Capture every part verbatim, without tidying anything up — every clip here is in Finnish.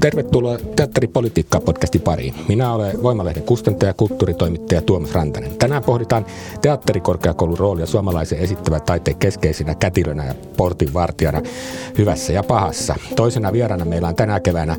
Tervetuloa Teatteripolitiikka-podcastin pariin. Minä olen Voimalehden kustantaja ja kulttuuritoimittaja Tuomas Rantanen. Tänään pohditaan teatterikorkeakoulun roolia suomalaisen esittävän taiteen keskeisinä kätilönä ja portinvartijana hyvässä ja pahassa. Toisena vieraana meillä on tänä keväänä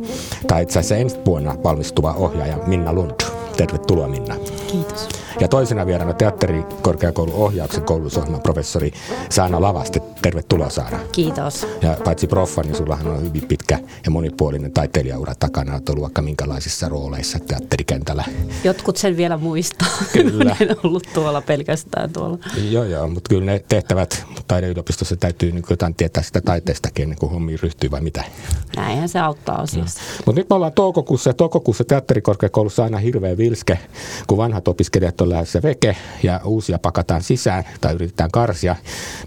tai itse asiassa ensi vuonna valmistuva ohjaaja Minna Lund. Tervetuloa Minna. Kiitos. Ja toisena vieraana teatterikorkeakoulun ohjauksen koulutusohjelman professori Saana Lavaste. Tervetuloa Saana. Kiitos. Ja paitsi proffa, niin sullahan on hyvin pitkä ja monipuolinen taiteilijaura takana. Olet ollut vaikka minkälaisissa rooleissa teatterikentällä. Jotkut sen vielä muistaa. Kyllä. En ollut tuolla pelkästään tuolla. Joo, joo, mutta kyllä ne tehtävät taideyliopistossa täytyy niin jotain tietää sitä taiteestakin ennen kuin hommiin ryhtyy vai mitä. Näinhän se auttaa asiassa. No. Mutta nyt me ollaan toukokuussa ja toukokuussa teatterikorkeakoulussa aina hirveä vilske, kun vanhat opiskelijat on lähdössä veke ja uusia pakataan sisään tai yritetään karsia.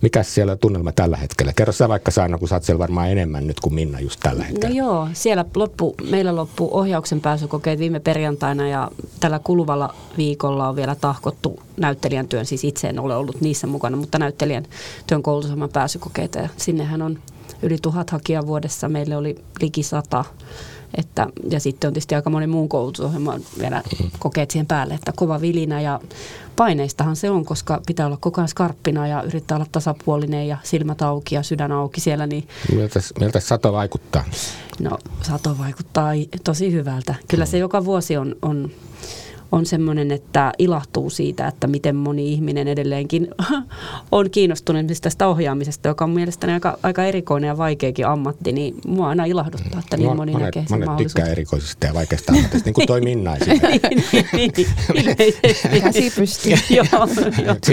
Mikäs siellä on tunnelma tällä hetkellä? Kerro sä vaikka Saana, kun sä oot siellä varmaan enemmän nyt kuin Minna just tällä hetkellä. No joo, siellä loppu, meillä loppu ohjauksen pääsykokeet viime perjantaina ja tällä kuluvalla viikolla on vielä tahkottu näyttelijän työn. Siis itse en ole ollut niissä mukana, mutta näyttelijän työn koulutusohjelman pääsykokeita ja sinnehän on yli tuhat hakijaa vuodessa. Meille oli liki sata. Että, ja sitten on tietysti aika monen muun koulutusohjelman vielä kokeet siihen päälle, että kova vilinä ja paineistahan se on, koska pitää olla koko ajan skarppina ja yrittää olla tasapuolinen ja silmät auki ja sydän auki siellä. Niin miltä, miltä sato vaikuttaa? No sato vaikuttaa tosi hyvältä. Kyllä se joka vuosi on, on, on semmoinen, että ilahtuu siitä, että miten moni ihminen edelleenkin on kiinnostunut tästä ohjaamisesta, joka on mielestäni aika, aika erikoinen ja vaikeakin ammatti, niin mua aina ilahduttaa, että niin moni monet, näkee sen mahdollisuuden. Monet tykkää erikoisista ja vaikeista ammatteista, niin kuin toi Minna esille. Niin, niin, käsi pystyy.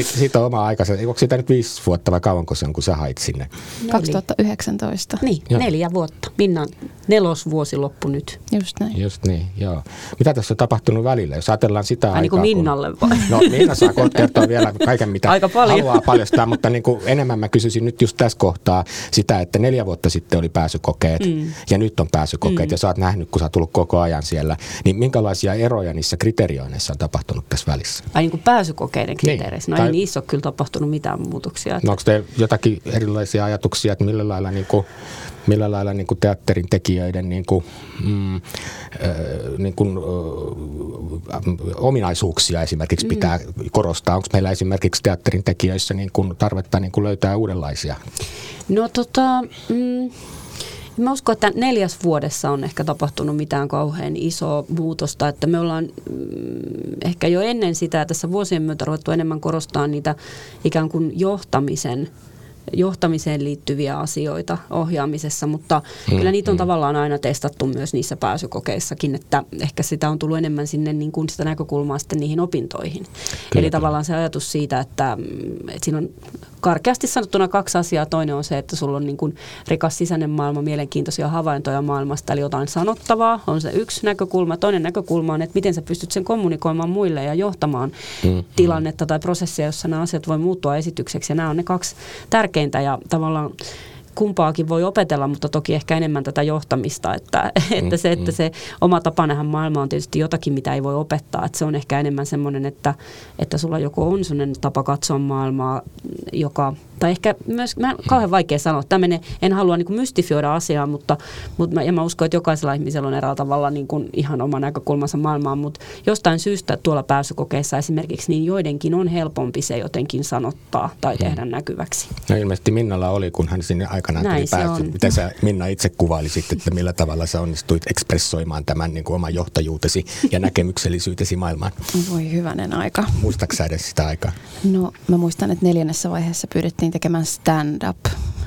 Siitä on oma aikansa. Onko siitä nyt viisi vuotta vai kauanko se on, kun sä hait sinne? kaksituhattayhdeksäntoista. Niin, neljä vuotta. Minnan nelosvuosi loppu nyt. Just näin. Just niin, joo. Mitä tässä on tapahtunut välillä? Jos sitä aikaa, niin kuin Minnalle kun... vai? No Minna saa kertoa vielä kaiken, mitä paljon. haluaa paljastaa, mutta niin kuin enemmän mä kysyisin nyt just tässä kohtaa sitä, että neljä vuotta sitten oli pääsykokeet mm. ja nyt on pääsykokeet mm. ja sä oot nähnyt, kun sä oot tullut koko ajan siellä, niin minkälaisia eroja niissä kriteerioinnissa on tapahtunut tässä välissä? Ai niin kuin pääsykokeiden kriteereissä? Niin. No ei tai... niissä ole kyllä tapahtunut mitään muutoksia. Että... No onko teillä jotakin erilaisia ajatuksia, että millä lailla... Niin kuin Millä lailla niin kuin teatterin tekijöiden niin kuin, mm, äh, niin kuin, äh, ominaisuuksia esimerkiksi pitää mm. korostaa? Onko meillä esimerkiksi teatterin tekijöissä niin kuin tarvetta niin kuin löytää uudenlaisia? No tota... Mm. Mä uskon, että neljäs vuodessa on ehkä tapahtunut mitään kauhean isoa muutosta, että me ollaan ehkä jo ennen sitä tässä vuosien myötä ruvettu enemmän korostaa niitä ikään kuin johtamisen johtamiseen liittyviä asioita ohjaamisessa, mutta mm, kyllä niitä on mm. tavallaan aina testattu myös niissä pääsykokeissakin, että ehkä sitä on tullut enemmän sinne niin kuin sitä näkökulmaa sitten niihin opintoihin. Kyllä, Eli kyllä. tavallaan se ajatus siitä, että, että siinä on karkeasti sanottuna kaksi asiaa. Toinen on se, että sulla on niin kuin rikas sisäinen maailma, mielenkiintoisia havaintoja maailmasta, eli jotain sanottavaa, on se yksi näkökulma. Toinen näkökulma on, että miten sä pystyt sen kommunikoimaan muille ja johtamaan mm, tilannetta mm. tai prosessia, jossa nämä asiat voi muuttua esitykseksi. Ja nämä on ne kaksi tärkeintä ja tavallaan kumpaakin voi opetella, mutta toki ehkä enemmän tätä johtamista, että, että, se, että se oma tapa nähdä maailma on tietysti jotakin, mitä ei voi opettaa, että se on ehkä enemmän semmoinen, että, että sulla joku on semmoinen tapa katsoa maailmaa, joka, tai ehkä myös, mä kauhean vaikea sanoa, että tämmöinen, en halua niin kuin mystifioida asiaa, mutta, mutta mä, ja mä uskon, että jokaisella ihmisellä on eräällä tavalla niin kuin ihan oma näkökulmansa maailmaan, mutta jostain syystä tuolla pääsykokeissa esimerkiksi, niin joidenkin on helpompi se jotenkin sanottaa tai tehdä näkyväksi. No ilmeisesti Minnalla oli, kun hän sinne aika Näin se on. Miten sä Minna itse kuvailisit, että millä tavalla sä onnistuit ekspressoimaan tämän niin kuin oman johtajuutesi ja näkemyksellisyytesi maailmaan? Voi hyvänen aika. Muistatko sä edes sitä aikaa? No mä muistan, että neljännessä vaiheessa pyydettiin tekemään stand-up.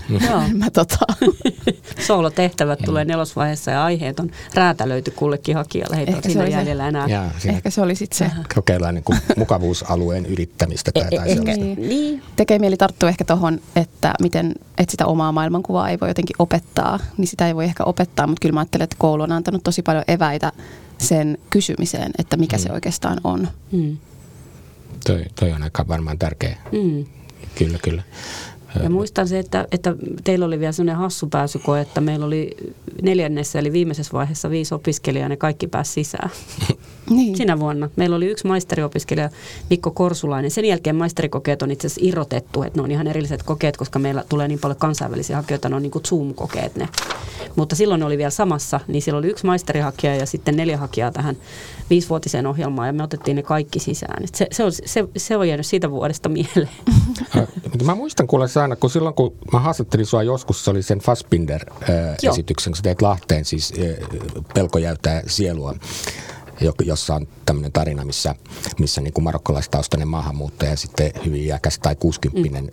Joo. Mä tota. Soolotehtävät tulee nelosvaiheessa ja aiheet on räätälöity kullekin hakijalle. Heitä on siinä jäljellä enää. Jaa, siinä ehkä se oli sitten se. Kokeillaan niin kuin mukavuusalueen ylittämistä tai jotain sellaista. Niin. Tekee mieli tarttua ehkä tuohon, että miten et sitä omaa maailmankuvaa ei voi jotenkin opettaa. Niin sitä ei voi ehkä opettaa, mutta kyllä mä ajattelen, että koulu on antanut tosi paljon eväitä sen kysymiseen, että mikä mm. se oikeastaan on. Mm. Toi, toi on aika varmaan tärkeä. Mm. Kyllä, kyllä. Ja muistan se, että, että teillä oli vielä sellainen hassu pääsykoe, että meillä oli neljännessä eli viimeisessä vaiheessa viisi opiskelijaa ja ne kaikki pääsi sisään. Niin. Sinä vuonna. Meillä oli yksi maisteriopiskelija, Mikko Korsulainen. Sen jälkeen maisterikokeet on itse asiassa irrotettu, että ne on ihan erilliset kokeet, koska meillä tulee niin paljon kansainvälisiä hakijoita, ne on niin kuin Zoom-kokeet ne. Mutta silloin ne oli vielä samassa, niin silloin oli yksi maisterihakija ja sitten neljä hakijaa tähän viisivuotiseen ohjelmaan ja me otettiin ne kaikki sisään. Se, se, on, se, se on jäänyt siitä vuodesta mieleen. Mä muistan kuulla Saana, kun silloin kun mä haastattelin sua joskus, se oli sen Fassbinder-esityksen, kun sä teet Lahteen, siis Pelko jäytää sielua, jossa on tämmöinen tarina, missä, missä niin kuin marokkalaistaustainen maahanmuuttaja ja sitten hyvin iäkäs tai kuusikymppinen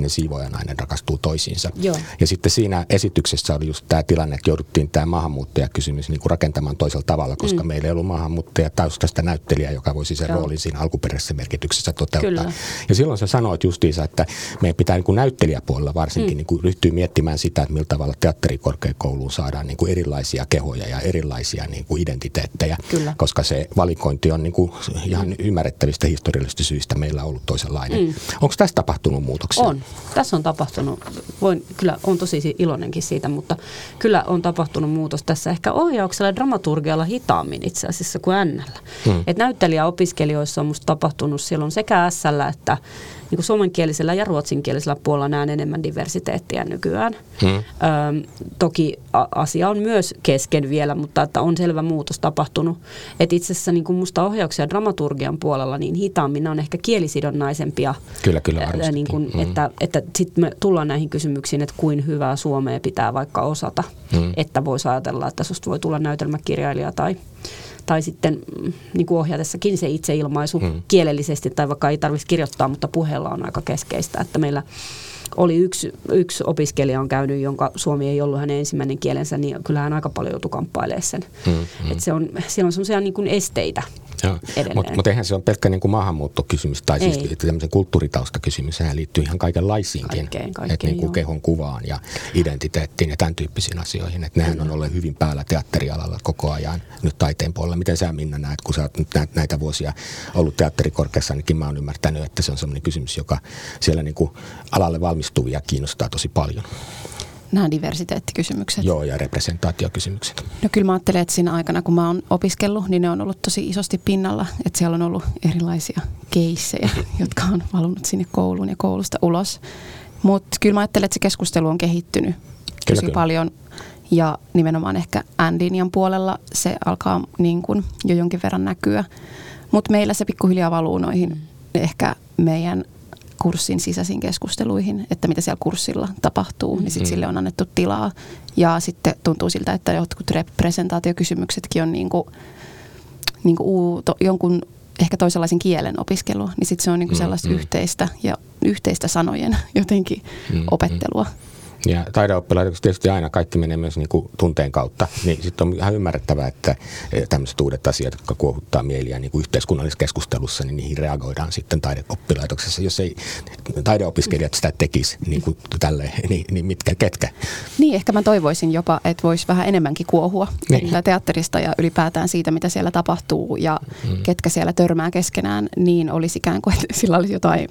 mm. siivojanainen rakastuu toisiinsa. Joo. Ja sitten siinä esityksessä oli just tämä tilanne, että jouduttiin tämä maahanmuuttajakysymys niin kuin rakentamaan toisella tavalla, koska mm. meillä ei ollut maahanmuuttajataustaista näyttelijää, joka voisi sen Joo. roolin siinä alkuperäisessä merkityksessä toteuttaa. Kyllä. Ja silloin sä sanoit justiinsa, että meidän pitää niin kuin näyttelijäpuolella varsinkin mm. niin kuin ryhtyä miettimään sitä, että millä tavalla teatterikorkeakouluun saadaan niin kuin erilaisia kehoja ja erilaisia niin kuin identiteettejä. Kyllä. Koska se valikointi on niin kuin ihan ymmärrettävistä historiallisista syistä meillä ollut toisenlainen. Mm. Onko tässä tapahtunut muutoksia? On. Tässä on tapahtunut. Voin, kyllä on tosi iloinenkin siitä, mutta kyllä on tapahtunut muutos tässä ehkä ohjauksella ja dramaturgialla hitaammin itse asiassa kuin ännällä. Mm. Et näyttelijäopiskelijoissa on musta tapahtunut silloin sekä ässällä että niin kuin suomenkielisellä ja ruotsinkielisellä puolella näen enemmän diversiteettiä nykyään. Hmm. Ö, toki a- asia on myös kesken vielä, mutta että on selvä muutos tapahtunut. Et itse asiassa niin kuin musta ohjauksia ja dramaturgian puolella niin hitaammin on ehkä kielisidonnaisempia. Kyllä, kyllä ä, niin kuin, hmm. Että, että sitten me tullaan näihin kysymyksiin, että kuin hyvää suomea pitää vaikka osata, hmm. että voisi ajatella, että susta voi tulla näytelmäkirjailija tai... Tai sitten niin kuin ohjatessakin se itseilmaisu hmm. kielellisesti, tai vaikka ei tarvitsisi kirjoittaa, mutta puheella on aika keskeistä. Että meillä oli yksi, yksi opiskelija on käynyt, jonka suomi ei ollut hänen ensimmäinen kielensä, niin kyllähän aika paljon joutui kamppailemaan sen. Hmm, hmm. Että se on, siellä on sellaisia niin kuin esteitä. Mutta mut eihän se ole pelkkä niin kuin maahanmuuttokysymys tai siis tämmöisen kulttuuritaustakysymys. Sehän liittyy ihan kaikenlaisiinkin. Kaikkein, kaikkein, et niin kuin kehon kuvaan ja identiteettiin ja tämän tyyppisiin asioihin. Että nehän mm. on ollut hyvin päällä teatterialalla koko ajan nyt taiteen puolella. Miten sä Minna näet, kun sä oot nyt näitä vuosia ollut teatterikorkeassa, ainakin mä oon ymmärtänyt, että se on sellainen kysymys, joka siellä niin kuin alalle valmistuvia kiinnostaa tosi paljon. Nämä diversiteettikysymykset. Joo, ja representaatiokysymykset. No kyllä mä ajattelen, että siinä aikana, kun mä oon opiskellut, niin ne on ollut tosi isosti pinnalla. Että siellä on ollut erilaisia keissejä, jotka on valunut sinne kouluun ja koulusta ulos. Mutta kyllä mä ajattelen, että se keskustelu on kehittynyt kyllä, tosi kyllä. paljon. Ja nimenomaan ehkä Andinian puolella se alkaa niin kun jo jonkin verran näkyä. Mutta meillä se pikkuhiljaa valuu noihin ehkä meidän... kurssin sisäisiin keskusteluihin, että mitä siellä kurssilla tapahtuu, niin sitten mm. sille on annettu tilaa. Ja sitten tuntuu siltä, että jotkut representaatiokysymyksetkin on niinku, niinku uu, to, jonkun ehkä toisenlaisen kielen opiskelua, niin sitten se on niinku sellaista mm. yhteistä ja yhteistä sanojen jotenkin mm. opettelua. Ja taideoppilaitoksessa tietysti aina kaikki menee myös niin kuin tunteen kautta, niin sitten on ihan ymmärrettävää, että tämmöiset uudet asiat, jotka kuohuttaa mieliä niin kuin yhteiskunnallisessa keskustelussa, niin niihin reagoidaan sitten taideoppilaitoksessa. Jos ei taideopiskelijat sitä tekisi niin kuin tälleen, niin, niin mitkä, ketkä? Niin, ehkä mä toivoisin jopa, että voisi vähän enemmänkin kuohua niin. Että teatterista ja ylipäätään siitä, mitä siellä tapahtuu ja mm. ketkä siellä törmää keskenään, niin olisi ikään kuin, että sillä olisi jotain...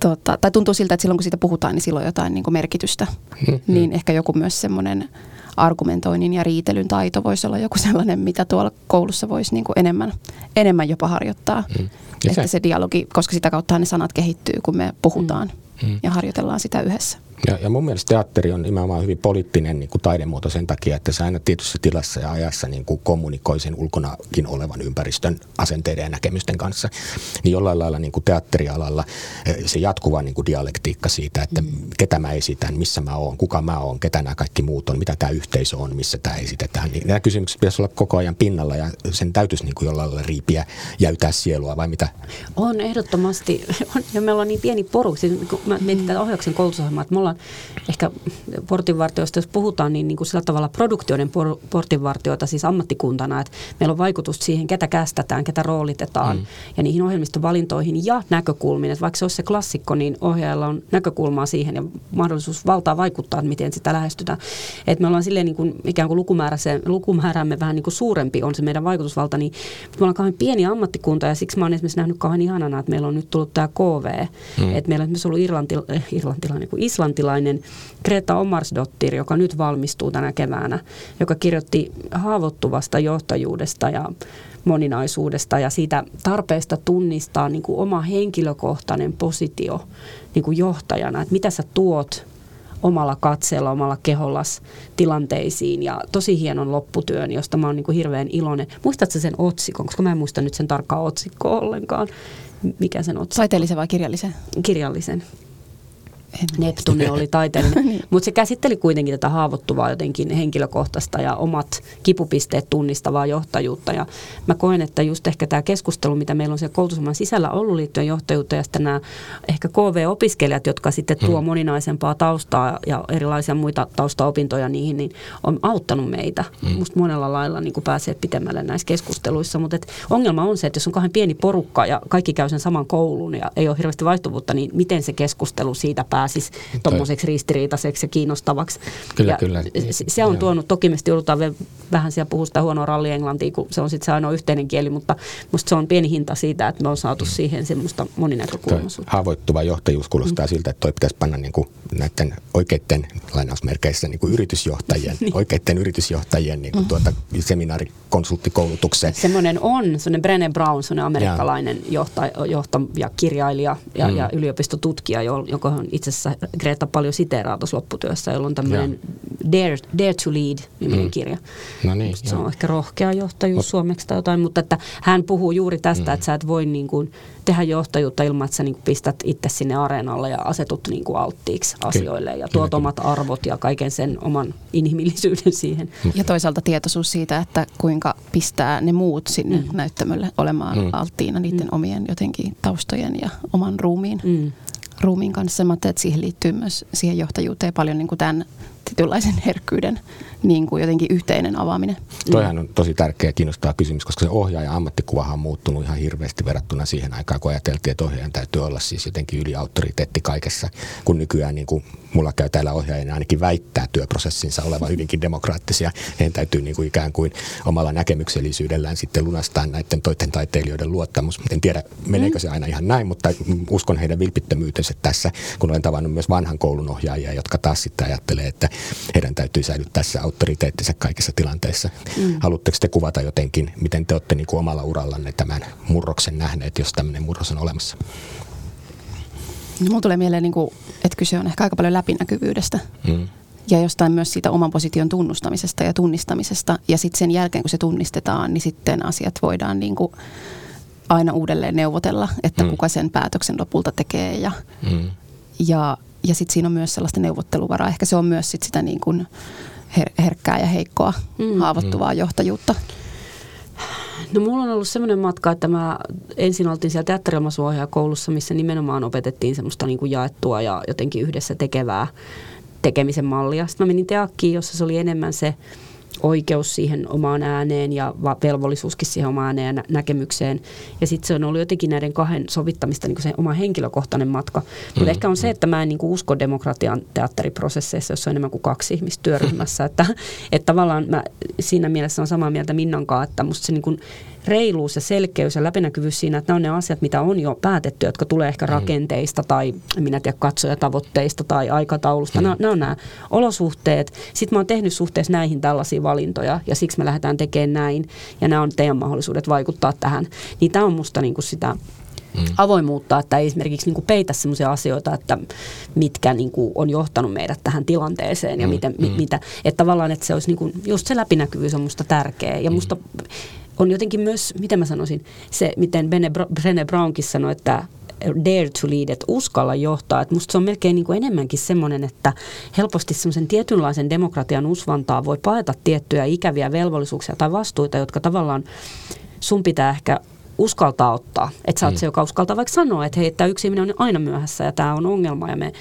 Totta, tai tuntuu siltä, että silloin kun siitä puhutaan, niin silloin on jotain niin kuin merkitystä. Mm-hmm. Niin ehkä joku myös semmoinen argumentoinnin ja riitelyn taito voisi olla joku sellainen, mitä tuolla koulussa voisi niin kuin enemmän, enemmän jopa harjoittaa. Mm. Että se. se dialogi, koska sitä kautta ne sanat kehittyy, kun me puhutaan mm. ja harjoitellaan sitä yhdessä. Ja, ja mun mielestä teatteri on nimenomaan hyvin poliittinen niin kuin taidemuoto sen takia, että se aina tietyssä tilassa ja ajassa niin kuin kommunikoi sen ulkonakin olevan ympäristön asenteiden ja näkemysten kanssa. Niin jollain lailla niin kuin teatterialalla se jatkuva niin kuin dialektiikka siitä, että mm. ketä mä esitän, missä mä oon, kuka mä oon, ketä nämä kaikki muut on, mitä tämä yhteisö on, missä tämä esitetään. Niin nämä kysymykset pitäisi olla koko ajan pinnalla ja sen täytyisi niin kuin jollain lailla riipiä, jäytää sielua vai mitä? On ehdottomasti. On, ja me ollaan niin pieni poru. Siis, kun mä mietin tämän ohjauksen koulutusohjelmaa, että me ollaan ehkä portinvartijoista, jos puhutaan, niin, niin kuin sillä tavalla produktioiden por- portinvartijoita siis ammattikuntana, että meillä on vaikutusta siihen, ketä kästetään, ketä roolitetaan mm. ja niihin ohjelmistovalintoihin ja näkökulmiin. Että vaikka se olisi se klassikko, niin ohjaajalla on näkökulmaa siihen ja mahdollisuus valtaa vaikuttaa, että miten sitä lähestytään. Että me ollaan silleen niin kuin ikään kuin lukumäärämme vähän niin kuin suurempi on se meidän vaikutusvalta, niin me ollaan kauhean pieni ammattikunta ja siksi mä oon esimerkiksi nähnyt kauhean ihanana, että meillä on nyt tullut tämä K V, mm. että meillä on esimerkiksi ollut irlantil- eh, irlantilainen, kuin islantilainen Greta Ómarsdóttir, joka nyt valmistuu tänä keväänä, joka kirjoitti haavoittuvasta johtajuudesta ja moninaisuudesta ja siitä tarpeesta tunnistaa niin kuin oma henkilökohtainen positio niin kuin johtajana, että mitä sä tuot omalla katseella, omalla kehollas tilanteisiin ja tosi hienon lopputyön, josta mä oon niin kuin hirveän iloinen. Muistatko sen otsikon, koska mä en muista nyt sen tarkkaa otsikkoa ollenkaan. Mikä sen otsikko? Taiteellisen vai kirjallisen? Kirjallisen. Neptune oli taiteellinen, mutta se käsitteli kuitenkin tätä haavoittuvaa jotenkin henkilökohtaista ja omat kipupisteet tunnistavaa johtajuutta. Ja mä koen, että just ehkä tämä keskustelu, mitä meillä on siellä koulutusohjelman sisällä ollut liittyen johtajuuteen ja sitten nämä ehkä K V-opiskelijat, jotka sitten tuo hmm. moninaisempaa taustaa ja erilaisia muita taustaopintoja niihin, niin on auttanut meitä. Hmm. Musta monella lailla niin pääsee pitemmälle näissä keskusteluissa, mutta ongelma on se, että jos on kahden pieni porukka ja kaikki käy sen saman koulun ja ei ole hirveästi vaihtuvuutta, niin miten se keskustelu siitä pääsee? Siis tuommoiseksi ristiriitaiseksi ja kiinnostavaksi. Kyllä, ja kyllä. Se on tuonut, toki me joudutaan vähän siellä puhumaan sitä huonoa rallienglantia, kun se on sitten se ainoa yhteinen kieli, mutta musta se on pieni hinta siitä, että me on saatu siihen semmoista moninäkökulmaisuutta. Haavoittuva johtajuus kuulostaa mm. siltä, että toi pitäisi panna niin kuin näiden oikeiden lainausmerkeissä niin kuin yritysjohtajien, niin. oikeiden yritysjohtajien niin kuin mm. tuota seminaarikonsulttikoulutukseen. Semmoinen on, semmoinen Brené Brown, semmoinen amerikkalainen johtaja, johtaja, kirjailija ja, mm. ja yliopistotutkija, joka on itse asiassa Greta paljon siteeraa tuossa lopputyössä, jolloin on tämmöinen Dare, Dare to Lead -niminen mm. kirja. No niin, se on ehkä rohkea johtajuus Mut. suomeksi tai jotain, mutta että hän puhuu juuri tästä, mm. että sä et voi niin kuin tehdä johtajuutta ilman, että sä niin kuin pistät itse sinne areenalle ja asetut niin kuin alttiiksi asioille ja tuot kyllä, omat kyllä. arvot ja kaiken sen oman inhimillisyyden siihen. Mm. Ja toisaalta tietoisuus siitä, että kuinka pistää ne muut sinne mm. näyttämölle olemaan mm. alttiina niiden mm. omien jotenkin taustojen ja oman ruumiin. Mm. ruumiin kanssa. Mä ajattelin, että siihen liittyy myös siihen johtajuuteen paljon niin kuin tämän tietynlaisen herkkyyden niin kuin jotenkin yhteinen avaaminen. Toihan on tosi tärkeä ja kiinnostava kysymys, koska se ohjaaja ammattikuvahan on muuttunut ihan hirveästi verrattuna siihen aikaan, kun ajateltiin, että ohjaajan täytyy olla siis jotenkin yliauktoriteetti kaikessa, kun nykyään niin kuin mulla käy täällä ohjaajana ainakin väittää työprosessinsa olevan hyvinkin demokraattisia. Heidän täytyy niin kuin ikään kuin omalla näkemyksellisyydellään sitten lunastaa näiden toisten taiteilijoiden luottamus. En tiedä, meneekö se aina ihan näin, mutta uskon heidän vilpittömyytensä tässä, kun olen tavannut myös vanhan koulun ohjaajia, jotka taas sitten ajattelee, että heidän täytyy säilyttää se autoriteettinsä kaikissa tilanteissa. Mm. Haluatteko te kuvata jotenkin, miten te olette niin kuin omalla urallanne tämän murroksen nähneet, jos tämmöinen murros on olemassa? No, mulla tulee mieleen, niin kuin, että kyse on ehkä aika paljon läpinäkyvyydestä mm. ja jostain myös siitä oman position tunnustamisesta ja tunnistamisesta. Ja sitten sen jälkeen, kun se tunnistetaan, niin sitten asiat voidaan niin kuin aina uudelleen neuvotella, että mm. kuka sen päätöksen lopulta tekee ja... Mm. ja Ja sitten siinä on myös sellaista neuvotteluvaraa. Ehkä se on myös sit sitä niin kun her- herkkää ja heikkoa, mm. haavoittuvaa mm. johtajuutta. No mulla on ollut semmoinen matka, että mä ensin oltiin siellä teatterilmaisuohjaajakoulussa, missä nimenomaan opetettiin semmoista niin kuin jaettua ja jotenkin yhdessä tekevää tekemisen mallia. Sitten mä menin teakkiin, jossa se oli enemmän se oikeus siihen omaan ääneen ja velvollisuuskin siihen omaan ääneen ja nä- näkemykseen. Ja sitten se on ollut jotenkin näiden kahden sovittamista niin se oma henkilökohtainen matka. Mutta mm. ehkä on se, että mä en niin kuin usko demokratian teatteriprosesseissa, jossa on enemmän kuin kaksi ihmistä työryhmässä. että, että tavallaan mä siinä mielessä on samaa mieltä Minnan kanssa, että musta se niin kuin reiluus ja selkeys ja läpinäkyvyys siinä, että nämä on ne asiat, mitä on jo päätetty, jotka tulee ehkä rakenteista tai minä tiedä katsojatavoitteista tai aikataulusta. Nämä, nämä on nämä olosuhteet. Sitten mä oon tehnyt suhteessa näihin tällaisia valintoja ja siksi me lähdetään tekemään näin ja nämä on teidän mahdollisuudet vaikuttaa tähän. Niin tämä on musta niinku sitä mm. avoimuutta, että ei esimerkiksi niinku peitä sellaisia asioita, että mitkä niinku on johtanut meidät tähän tilanteeseen ja mm. miten, mm. mitä. Että tavallaan, että se olisi niinku, just se läpinäkyvyys on musta tärkeä ja musta... On jotenkin myös, mitä mä sanoisin, se miten Brené Brownkin sanoi, että dare to lead, että uskalla johtaa. Että musta se on melkein niin kuin enemmänkin semmoinen, että helposti semmoisen tietynlaisen demokratian usvantaa voi paeta tiettyjä ikäviä velvollisuuksia tai vastuita, jotka tavallaan sun pitää ehkä uskaltaa ottaa. Että sä oot mm. se, joka uskaltaa vaikka sanoa, että hei, tämä yksi ihminen on aina myöhässä ja tämä on ongelma. Ja, me,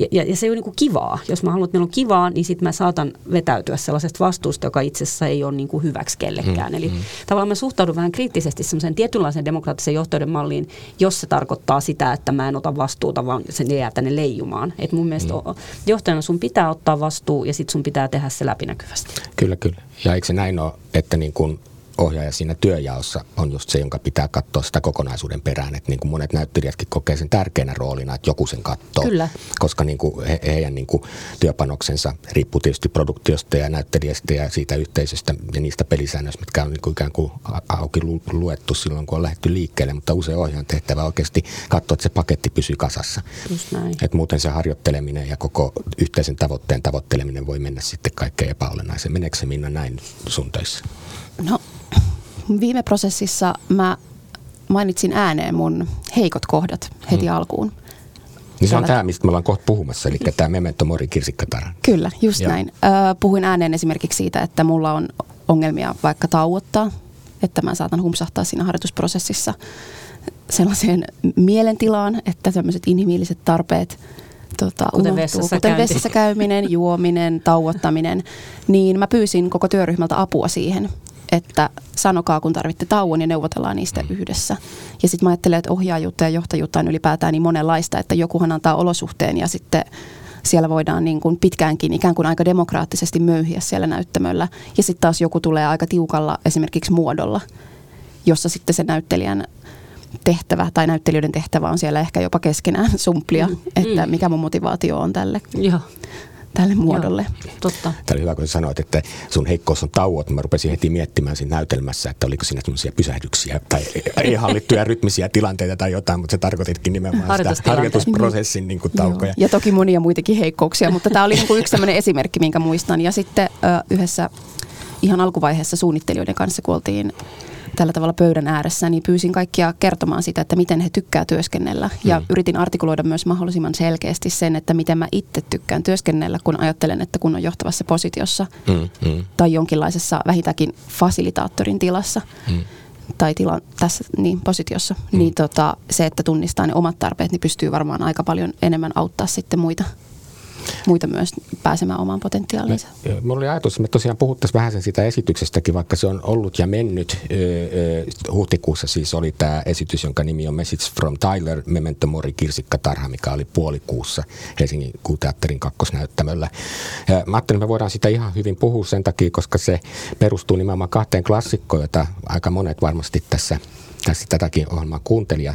ja, ja, ja se ei ole niin kuin kivaa. Jos mä haluan, että meillä on kivaa, niin sitten mä saatan vetäytyä sellaisesta vastuusta, joka itse asiassa ei ole niin kuin hyväksi kellekään. Mm. Eli mm. tavallaan mä suhtaudun vähän kriittisesti semmoiseen tietynlaiseen demokraattisen johtajuuden malliin, jos se tarkoittaa sitä, että mä en ota vastuuta, vaan se jää tänne leijumaan. Että mun mielestä mm. johtajana sun pitää ottaa vastuu ja sitten sun pitää tehdä se läpinäkyvästi. Kyllä, kyllä. Ja eikö se näin ole, että niin kun ohjaaja siinä työjaossa on just se, jonka pitää katsoa sitä kokonaisuuden perään, että niin kuin monet näyttelijätkin kokee sen tärkeänä roolina, että joku sen katsoo. Kyllä. Koska niin kuin he, heidän niin kuin työpanoksensa riippuu tietysti produktiosta ja näyttelijästä ja siitä yhteisöstä ja niistä pelisäännöistä, mitkä on niin kuin ikään kuin auki luettu silloin, kun on lähdetty liikkeelle, mutta usein ohjaajan tehtävä oikeasti katsoa, että se paketti pysyy kasassa. Just näin. Et muuten se harjoitteleminen ja koko yhteisen tavoitteen tavoitteleminen voi mennä sitten kaikkein epäolennaiseen. Meneekö se, Minna, näin sun töissä? No, viime prosessissa mä mainitsin ääneen mun heikot kohdat heti hmm. alkuun. Niin se on tämä, mistä me ollaan kohta puhumassa, eli tämä Memento Mori Kirsikkatarha. Kyllä, just ja. näin. Puhuin ääneen esimerkiksi siitä, että mulla on ongelmia vaikka tauottaa, että mä saatan humpsahtaa siinä harjoitusprosessissa sellaiseen mielentilaan, että tämmöiset inhimilliset tarpeet Tota, kuten unohtuu, vessassa, kuten vessassa käyminen, juominen, tauottaminen, niin mä pyysin koko työryhmältä apua siihen, että sanokaa kun tarvitte tauon ja neuvotellaan niistä mm. yhdessä. Ja sitten mä ajattelen, että ohjaajuutta ja johtajuutta on ylipäätään niin monenlaista, että jokuhan antaa olosuhteen ja sitten siellä voidaan niin kuin pitkäänkin ikään kuin aika demokraattisesti möyhiä siellä näyttämöllä. Ja sitten taas joku tulee aika tiukalla esimerkiksi muodolla, jossa sitten se näyttelijän tehtävä tai näyttelijöiden tehtävä on siellä ehkä jopa keskenään sumplia, mm, että mm. mikä mun motivaatio on tälle, ja. tälle muodolle. Ja, totta. Tämä oli hyvä, kun sanoit, että sun heikkous on tauot. Mä rupesin heti miettimään siinä näytelmässä, että oliko siinä sellaisia pysähdyksiä tai ei hallittuja rytmisiä tilanteita tai jotain, mutta se tarkoititkin nimenomaan sitä harjoitusprosessin niin kuin taukoja. Ja toki monia muitakin heikkouksia, mutta tämä oli niin kuin yksi sellainen esimerkki, minkä muistan. Ja sitten uh, yhdessä ihan alkuvaiheessa suunnittelijoiden kanssa kuultiin tällä tavalla pöydän ääressä, niin pyysin kaikkia kertomaan sitä, että miten he tykkää työskennellä. Ja mm. yritin artikuloida myös mahdollisimman selkeästi sen, että miten mä itse tykkään työskennellä, kun ajattelen, että kun on johtavassa positiossa mm, mm. tai jonkinlaisessa vähintäänkin fasilitaattorin tilassa mm. tai tila, tässä niin, positiossa, mm. niin tota, se, että tunnistaa ne omat tarpeet, niin pystyy varmaan aika paljon enemmän auttaa sitten muita. Muita myös pääsemään omaan potentiaaliinsa. Mulla oli ajatus, että me tosiaan puhuttaisiin vähän sen siitä esityksestäkin, vaikka se on ollut ja mennyt. Huhtikuussa siis oli tämä esitys, jonka nimi on Message from Tyler, Memento Mori, Kirsikkatarha, mikä oli puolikuussa Helsingin teatterin kakkosnäyttämöllä. Mä ajattelin, että me voidaan sitä ihan hyvin puhua sen takia, koska se perustuu nimenomaan kahteen klassikkoon, jota aika monet varmasti tässä tässä tätäkin ohjelmaa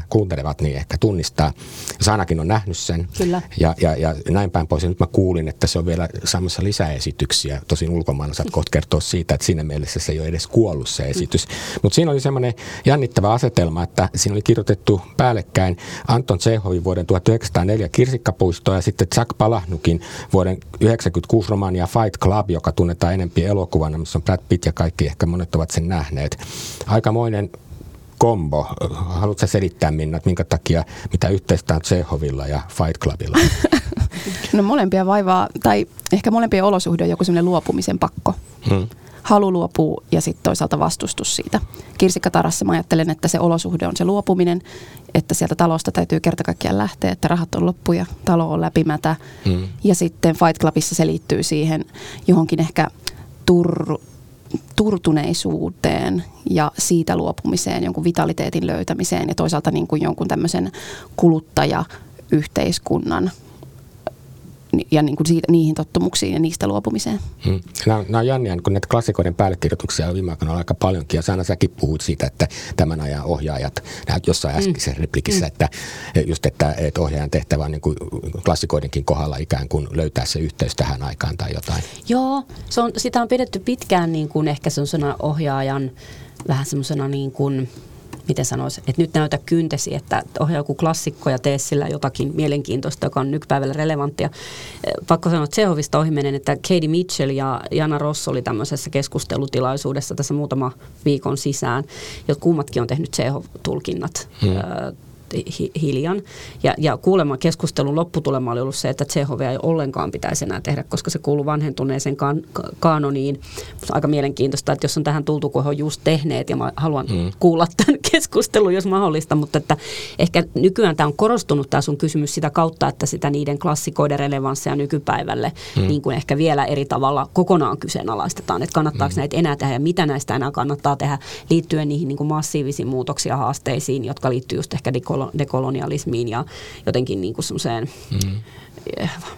kuuntelevat, niin ehkä tunnistaa. Saanakin on nähnyt sen. Kyllä. Ja, ja, ja näin päin pois. Ja nyt mä kuulin, että se on vielä saamassa lisäesityksiä. Tosin ulkomailla saat kohta kertoa siitä, että siinä mielessä se ei ole edes kuollut se esitys. Mm. Mutta siinä oli semmoinen jännittävä asetelma, että siinä oli kirjoitettu päällekkäin Anton Tšehovin vuoden tuhatyhdeksänsataaneljä Kirsikkapuistoa ja sitten Chuck Palahnukin vuoden yhdeksänkymmentäkuusi romaania Fight Club, joka tunnetaan enemmän elokuvana, missä on Brad Pitt ja kaikki ehkä monet ovat sen nähneet. Aikamoinen kombo. Haluatko selittää, Minna, että minkä takia, mitä yhteistä on Tšehovilla ja Fight Clubilla? No molempia vaivaa, tai ehkä molempien olosuhde on joku sellainen luopumisen pakko. Hmm. Halu luopuu ja sitten toisaalta vastustus siitä. Kirsikkatarhassa mä ajattelen, että se olosuhde on se luopuminen, että sieltä talosta täytyy kerta kaikkiaan lähteä, että rahat on loppu ja talo on läpimätä. Hmm. Ja sitten Fight Clubissa se liittyy siihen johonkin ehkä turru. turtuneisuuteen ja siitä luopumiseen, jonkun vitaliteetin löytämiseen ja toisaalta niin kuin jonkun tämmöisen kuluttajayhteiskunnan ja niin kuin siitä, niihin tottumuksiin ja niistä luopumiseen. Hmm. Nämä, nämä on jänniä, kun näitä klassikoiden päällekirjoituksia on viime aikoina aika paljonkin, ja Saana, säkin puhuit siitä, että tämän ajan ohjaajat, näyt jossain äskeisessä hmm. replikissä, hmm. että just, että, että ohjaajan tehtävä on niin kuin klassikoidenkin kohdalla ikään kuin löytää se yhteys tähän aikaan tai jotain. Joo, se on, sitä on pidetty pitkään niin kuin ehkä semmoisena ohjaajan vähän semmoisena niin kuin miten sanoisi, että nyt näytä kyntesi, että ohjaa joku klassikko ja tee sillä jotakin mielenkiintoista, joka on nykypäivällä relevanttia. Pakko sanoa Tšehovista ohimenen, että Katie Mitchell ja Jana Ross oli tämmöisessä keskustelutilaisuudessa tässä muutama viikon sisään, jotka kummatkin on tehnyt Tšehov-tulkinnat. Hmm. hi- hiljan. Ja, ja kuulemma keskustelun lopputulema oli ollut se, että Tšehovia ei ollenkaan pitäisi enää tehdä, koska se kuuluu vanhentuneeseen kan- kaanoniin. Aika mielenkiintoista, että jos on tähän tultu, kun he on just tehneet, ja mä haluan mm. kuulla tämän keskustelun, jos mahdollista, mutta että ehkä nykyään tämä on korostunut, tämä sun kysymys sitä kautta, että sitä niiden klassikoiden relevanssia nykypäivälle mm. niin kuin ehkä vielä eri tavalla kokonaan kyseenalaistetaan, että kannattaako mm. näitä enää tehdä ja mitä näistä enää kannattaa tehdä liittyen niihin niin kuin massiivisiin muutoksiin ja haasteisiin, jotka liittyy just ehkä dekolonialismiin ja jotenkin niin kuin semmoiseen mm.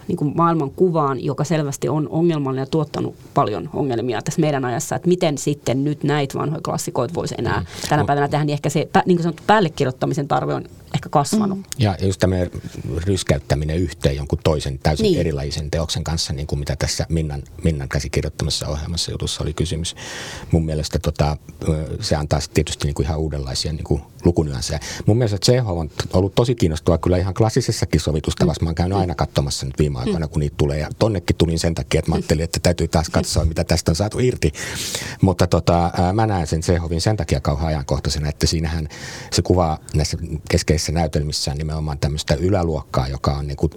niin kuin maailmankuvaan, joka selvästi on ongelmallinen ja tuottanut paljon ongelmia tässä meidän ajassa, että miten sitten nyt näitä vanhoja klassikoita voisi enää mm. tänä päivänä tehdä, niin ehkä se niin kuin sanottu päällekirjoittamisen tarve on ehkä kasvanut. Mm. Ja just tämmöinen ryskäyttäminen yhteen jonkun toisen täysin niin. erilaisen teoksen kanssa, niin kuin mitä tässä Minnan, Minnan käsikirjoittamassa ohjelmassa jutussa oli kysymys. Mun mielestä tota, se antaa tietysti niin kuin ihan uudenlaisia niin kuin lukunyansseja. Mun mielestä Tšehov on ollut tosi kiinnostava kyllä ihan klassisessakin sovitustavassa. Mä oon käynyt aina katsomassa nyt viime aikoina, kun niitä tulee. Ja tonnekin tulin sen takia, että mä ajattelin, että täytyy taas katsoa, mitä tästä on saatu irti. Mutta tota, mä näen sen Tšehovin sen takia kauhean ajankohtaisena, että siinähän se kuvaa näissä keskeisissä se näytelmissä on nimenomaan tämmöistä yläluokkaa, joka on niinku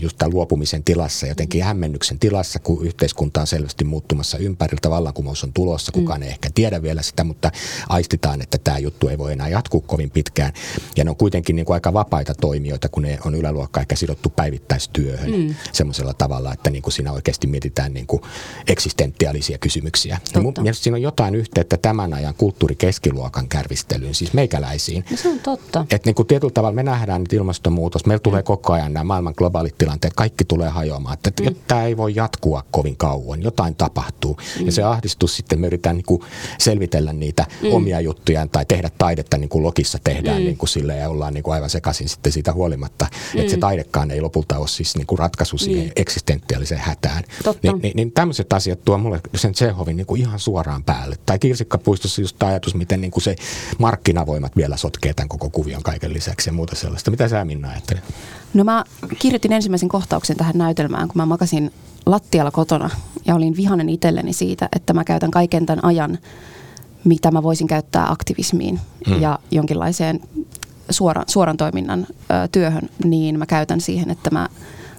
just tämän luopumisen tilassa, jotenkin hämmennyksen tilassa, kun yhteiskunta on selvästi muuttumassa ympäriltä, vallankumous on tulossa, kukaan mm. ei ehkä tiedä vielä sitä, mutta aistitaan, että tämä juttu ei voi enää jatkuu kovin pitkään. Ja ne on kuitenkin niinku aika vapaita toimijoita, kun ne on yläluokkaa ehkä sidottu päivittäistyöhön mm. semmoisella tavalla, että niinku siinä oikeasti mietitään niinku eksistentiaalisia kysymyksiä. Ja mun mielestä siinä on jotain yhteyttä tämän ajan kulttuurikeskiluokan kärvistelyyn, siis meikäläisiin. No se on totta. Et niinku tietyllä tavalla me nähdään nyt ilmastonmuutos. Meillä tulee koko ajan nämä maailman globaalit tilanteet. Kaikki tulee hajoamaan. Että mm. tämä ei voi jatkua kovin kauan. Jotain tapahtuu. Mm. Ja se ahdistus sitten, me yritetään niin kuin selvitellä niitä mm. omia juttujaan tai tehdä taidetta niin kuin Lokissa tehdään mm. niin kuin sille ja ollaan niin kuin aivan sekaisin sitten siitä huolimatta. Mm. Että se taidekaan ei lopulta ole siis niin kuin ratkaisu siihen mm. eksistentiaaliseen hätään. Ni, niin, niin tämmöiset asiat tuo mulle sen Tšehovin niin kuin ihan suoraan päälle. Tai Kirsikkapuistossa just tämä ajatus, miten niin kuin se markkinavoimat vielä sotkee tämän koko kuvion kaiken lisäksi ja muuta sellaista. Mitä sä, Minna, ajattelet? No mä kirjoitin ensimmäisen kohtauksen tähän näytelmään, kun mä makasin lattialla kotona ja olin vihainen itselleni siitä, että mä käytän kaiken tämän ajan, mitä mä voisin käyttää aktivismiin hmm. ja jonkinlaiseen suoran, suoran toiminnan ö, työhön, niin mä käytän siihen, että mä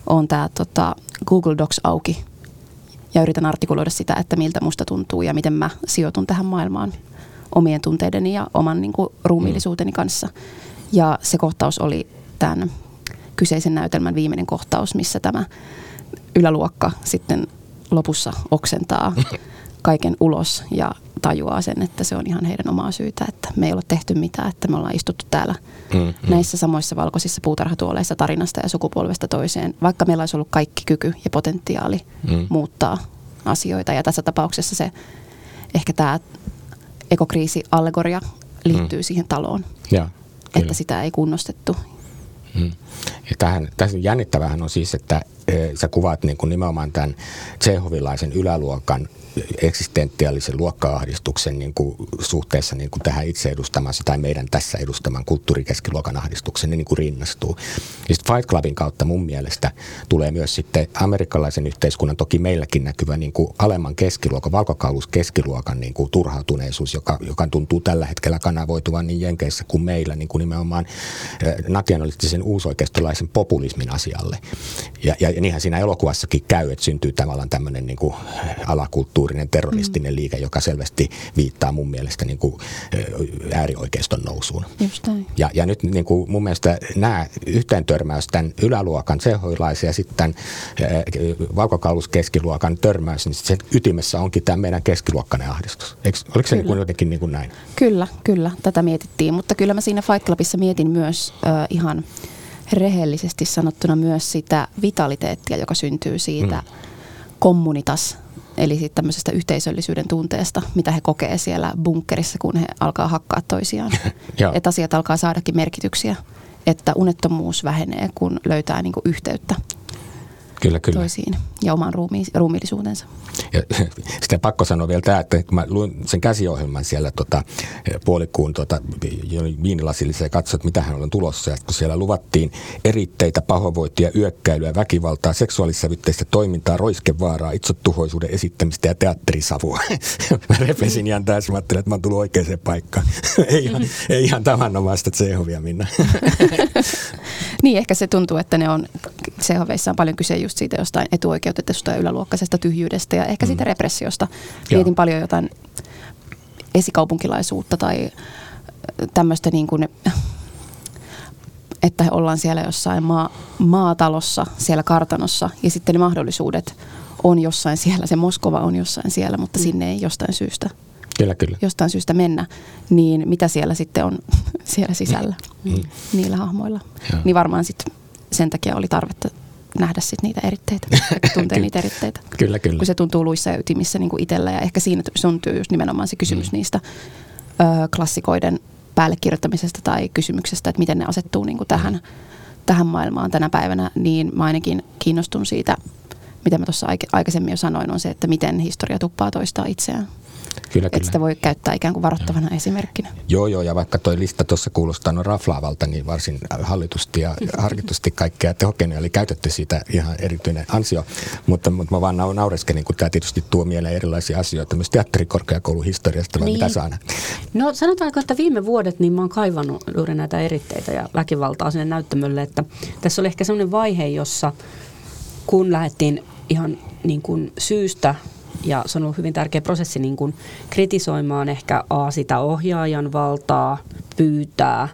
oon tää tota, Google Docs auki ja yritän artikuloida sitä, että miltä musta tuntuu ja miten mä sijoitun tähän maailmaan omien tunteideni ja oman niin kuin, ruumiillisuuteni hmm. kanssa. Ja se kohtaus oli tämän kyseisen näytelmän viimeinen kohtaus, missä tämä yläluokka sitten lopussa oksentaa kaiken ulos ja tajuaa sen, että se on ihan heidän omaa syytä, että me ei ole tehty mitään, että me ollaan istuttu täällä mm, mm. näissä samoissa valkoisissa puutarhatuoleissa tarinasta ja sukupolvesta toiseen, vaikka meillä olisi ollut kaikki kyky ja potentiaali mm. muuttaa asioita. Ja tässä tapauksessa se ehkä tämä ekokriisi-allegoria liittyy mm. siihen taloon. Yeah. Kyllä. Että sitä ei kunnostettu. Hmm. Tähän, tässä jännittävähän on siis, että e, sä kuvaat niin kuin nimenomaan tämän tšehovilaisen yläluokan eksistentiaalisen luokka-ahdistuksen niin kuin suhteessa niin kuin tähän itse edustamansa tai meidän tässä edustaman kulttuurikeskiluokan ahdistuksen, ne niin kuin rinnastuu. Ja sitten Fight Clubin kautta mun mielestä tulee myös sitten amerikkalaisen yhteiskunnan, toki meilläkin näkyvä niin kuin alemman keskiluokan, valkokauluuskeskiluokan niin kuin turhautuneisuus, joka, joka tuntuu tällä hetkellä kanavoituvan niin Jenkeissä kuin meillä niin kuin nimenomaan nationalistisen uusoikeistolaisen populismin asialle. Ja, ja, ja niinhän siinä elokuvassakin käy, että syntyy tavallaan tämmöinen niin kuin alakulttuuri, terroristinen liike, joka selvästi viittaa mun mielestä niin kuin äärioikeiston nousuun. Ja, ja nyt niin kuin mun mielestä nämä yhteen törmäys, tämän yläluokan tšehovilaisen ja sitten tämän valkokauluuskeskiluokan törmäys, niin sen ytimessä onkin tämä meidän keskiluokkainen ahdistus. Eikö, oliko se niin kuin jotenkin niin kuin näin? Kyllä, kyllä. Tätä mietittiin, mutta kyllä mä siinä Fight Clubissa mietin myös äh, ihan rehellisesti sanottuna myös sitä vitaliteettia, joka syntyy siitä mm. kommunitas eli tämmöisestä yhteisöllisyyden tunteesta, mitä he kokee siellä bunkkerissa, kun he alkaa hakkaa toisiaan. Että asiat alkaa saadakin merkityksiä, että unettomuus vähenee, kun löytää niinku yhteyttä. kyllä, kyllä. toisiin ja omaan ruumi, ruumiillisuutensa. Ja, sitä pakko sanoa vielä tämä, että kun mä luin sen käsiohjelman siellä tota, puolikuun tota, viinilasillisen ja katsoin, että mitähän on tulossa. Ja kun siellä luvattiin eritteitä, pahoinvointia, yökkäilyä, väkivaltaa, seksuaalissävytteistä toimintaa, roiskevaaraa, itsetuhoisuuden esittämistä ja teatterisavua. Mä repesin ihan täysin, mä ajattelin, että mä oon tullut oikeaan paikkaan. ei, ihan, ei ihan tavanomaista Tšehovia, Minna. Niin, ehkä se tuntuu, että ne on, Tšehovissa on paljon kyse just siitä jostain etuoikeutetusta ja yläluokkaisesta tyhjyydestä ja ehkä mm. siitä repressiosta. Mietin paljon jotain esikaupunkilaisuutta tai tämmöistä niin kuin, että ollaan siellä jossain maa, maatalossa, siellä kartanossa ja sitten ne mahdollisuudet on jossain siellä, se Moskova on jossain siellä, mutta mm. sinne ei jostain syystä. Kyllä, kyllä. Jostain syystä mennä, niin mitä siellä sitten on siellä sisällä mm. niillä hahmoilla. Joo. Niin varmaan sitten sen takia oli tarvetta nähdä sitten niitä eritteitä, tuntee niitä eritteitä. Kyllä, kyllä. Kun se tuntuu luissa ja ytimissä niin kuin itsellä ja ehkä siinä syntyy just nimenomaan se kysymys mm. niistä ö, klassikoiden päälle kirjoittamisesta tai kysymyksestä, että miten ne asettuu niin kuin tähän, mm. tähän maailmaan tänä päivänä, niin mä ainakin kiinnostun siitä, mitä mä tuossa aikaisemmin jo sanoin, on se, että miten historia tuppaa toistaa itseään. Kyllä, että kyllä. Sitä voi käyttää ikään kuin varoittavana joo. esimerkkinä. Joo, joo, ja vaikka toi lista tuossa kuulostaa no raflaavalta, niin varsin hallitusti ja harkitusti kaikkea tehokeinoja oli käytetty siitä ihan erityinen ansio. Mutta, mutta mä vaan naureskelin, kun tämä tietysti tuo mieleen erilaisia asioita myös teatterikorkeakoulun historiasta, vai niin. Mitä Saana? No sanotaanko, että viime vuodet niin mä oon kaivannut juuri näitä eritteitä ja väkivaltaa sinne näyttämölle, että tässä oli ehkä sellainen vaihe, jossa kun lähdettiin ihan niin kuin syystä, ja se on ollut hyvin tärkeä prosessi niin kuin kritisoimaan ehkä a, sitä ohjaajan valtaa, pyytää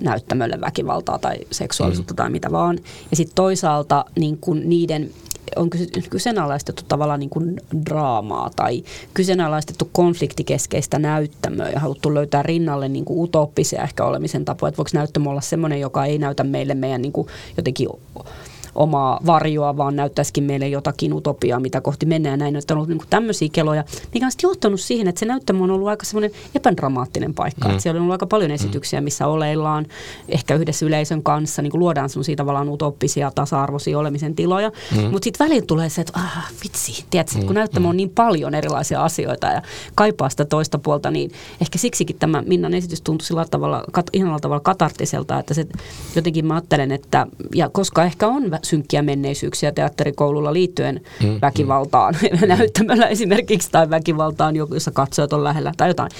näyttämölle väkivaltaa tai seksuaalisuutta mm. tai mitä vaan. Ja sitten toisaalta niin kuin niiden on kyseenalaistettu tavallaan niin kuin draamaa tai kyseenalaistettu konfliktikeskeistä näyttämöä ja haluttu löytää rinnalle niin kuin utooppisia ehkä olemisen tapoja, että voiko näyttämö olla semmoinen, joka ei näytä meille meidän niin kuin jotenkin omaa varjoa, vaan näyttäisikin meille jotakin utopiaa, mitä kohti mennään. Näin on ollut niin kuin tämmöisiä keloja, mikä on sitten johtanut siihen, että se näyttämö on ollut aika semmoinen epädramaattinen paikka. Mm. Siellä on ollut aika paljon esityksiä, missä oleillaan, ehkä yhdessä yleisön kanssa, niin kuin luodaan semmoisia tavallaan utopisia, tasa-arvoisia olemisen tiloja. Mm. Mutta sitten välillä tulee se, että ah, vitsi, tiedätkö, mm. kun näyttämö on niin paljon erilaisia asioita ja kaipaa sitä toista puolta, niin ehkä siksikin tämä Minnan esitys tuntui sillä tavalla, kat, ihanalla tavalla katarttiselta, että se jotenkin mä ajattelen, että, ja koska ehkä on synkkiä menneisyyksiä teatterikoululla liittyen mm, väkivaltaan mm. näyttämällä esimerkiksi tai väkivaltaan, jossa katsojat on lähellä tai jotain.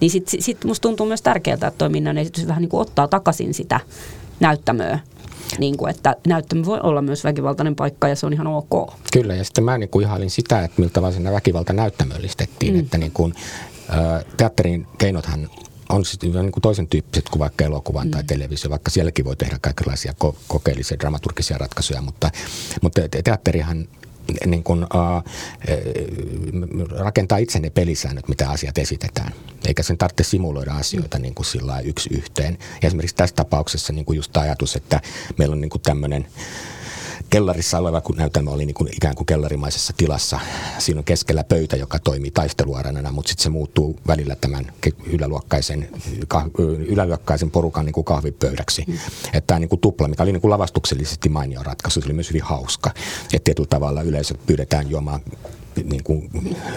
Niin sitten sit musta tuntuu myös tärkeältä, että toi Minnan esitys vähän niin kuin ottaa takaisin sitä näyttämöä. Niin kuin, että näyttämö voi olla myös väkivaltainen paikka ja se on ihan ok. Kyllä ja sitten mä niin kuin ihailin sitä, että miltä vaan siinä väkivalta näyttämöllistettiin, mm. että niin kuin, äh, teatterin keinothan on sitten niin kuin toisen tyyppiset kuin vaikka elokuvan mm. tai televisio, vaikka sielläkin voi tehdä kaikenlaisia ko- kokeellisia, dramaturgisia ratkaisuja, mutta, mutta teatterihan niin kuin, äh, rakentaa itse ne pelisäännöt, mitä asiat esitetään. Eikä sen tarvitse simuloida asioita mm. niin kuin sillä lailla yksi yhteen. Ja esimerkiksi tässä tapauksessa niin kuin just ajatus, että meillä on niin kuin tämmöinen kellarissa oleva, kun näytelmä oli niin kuin ikään kuin kellarimaisessa tilassa. Siinä on keskellä pöytä, joka toimii taisteluarenana, mutta sitten se muuttuu välillä tämän yläluokkaisen, kah, yläluokkaisen porukan niin kuin kahvipöydäksi. Mm. Että tämä niin kuin tupla, mikä oli niin kuin lavastuksellisesti mainio ratkaisu, se oli myös hyvin hauska. Että tietyllä tavalla yleisö pyydetään juomaan niin kuin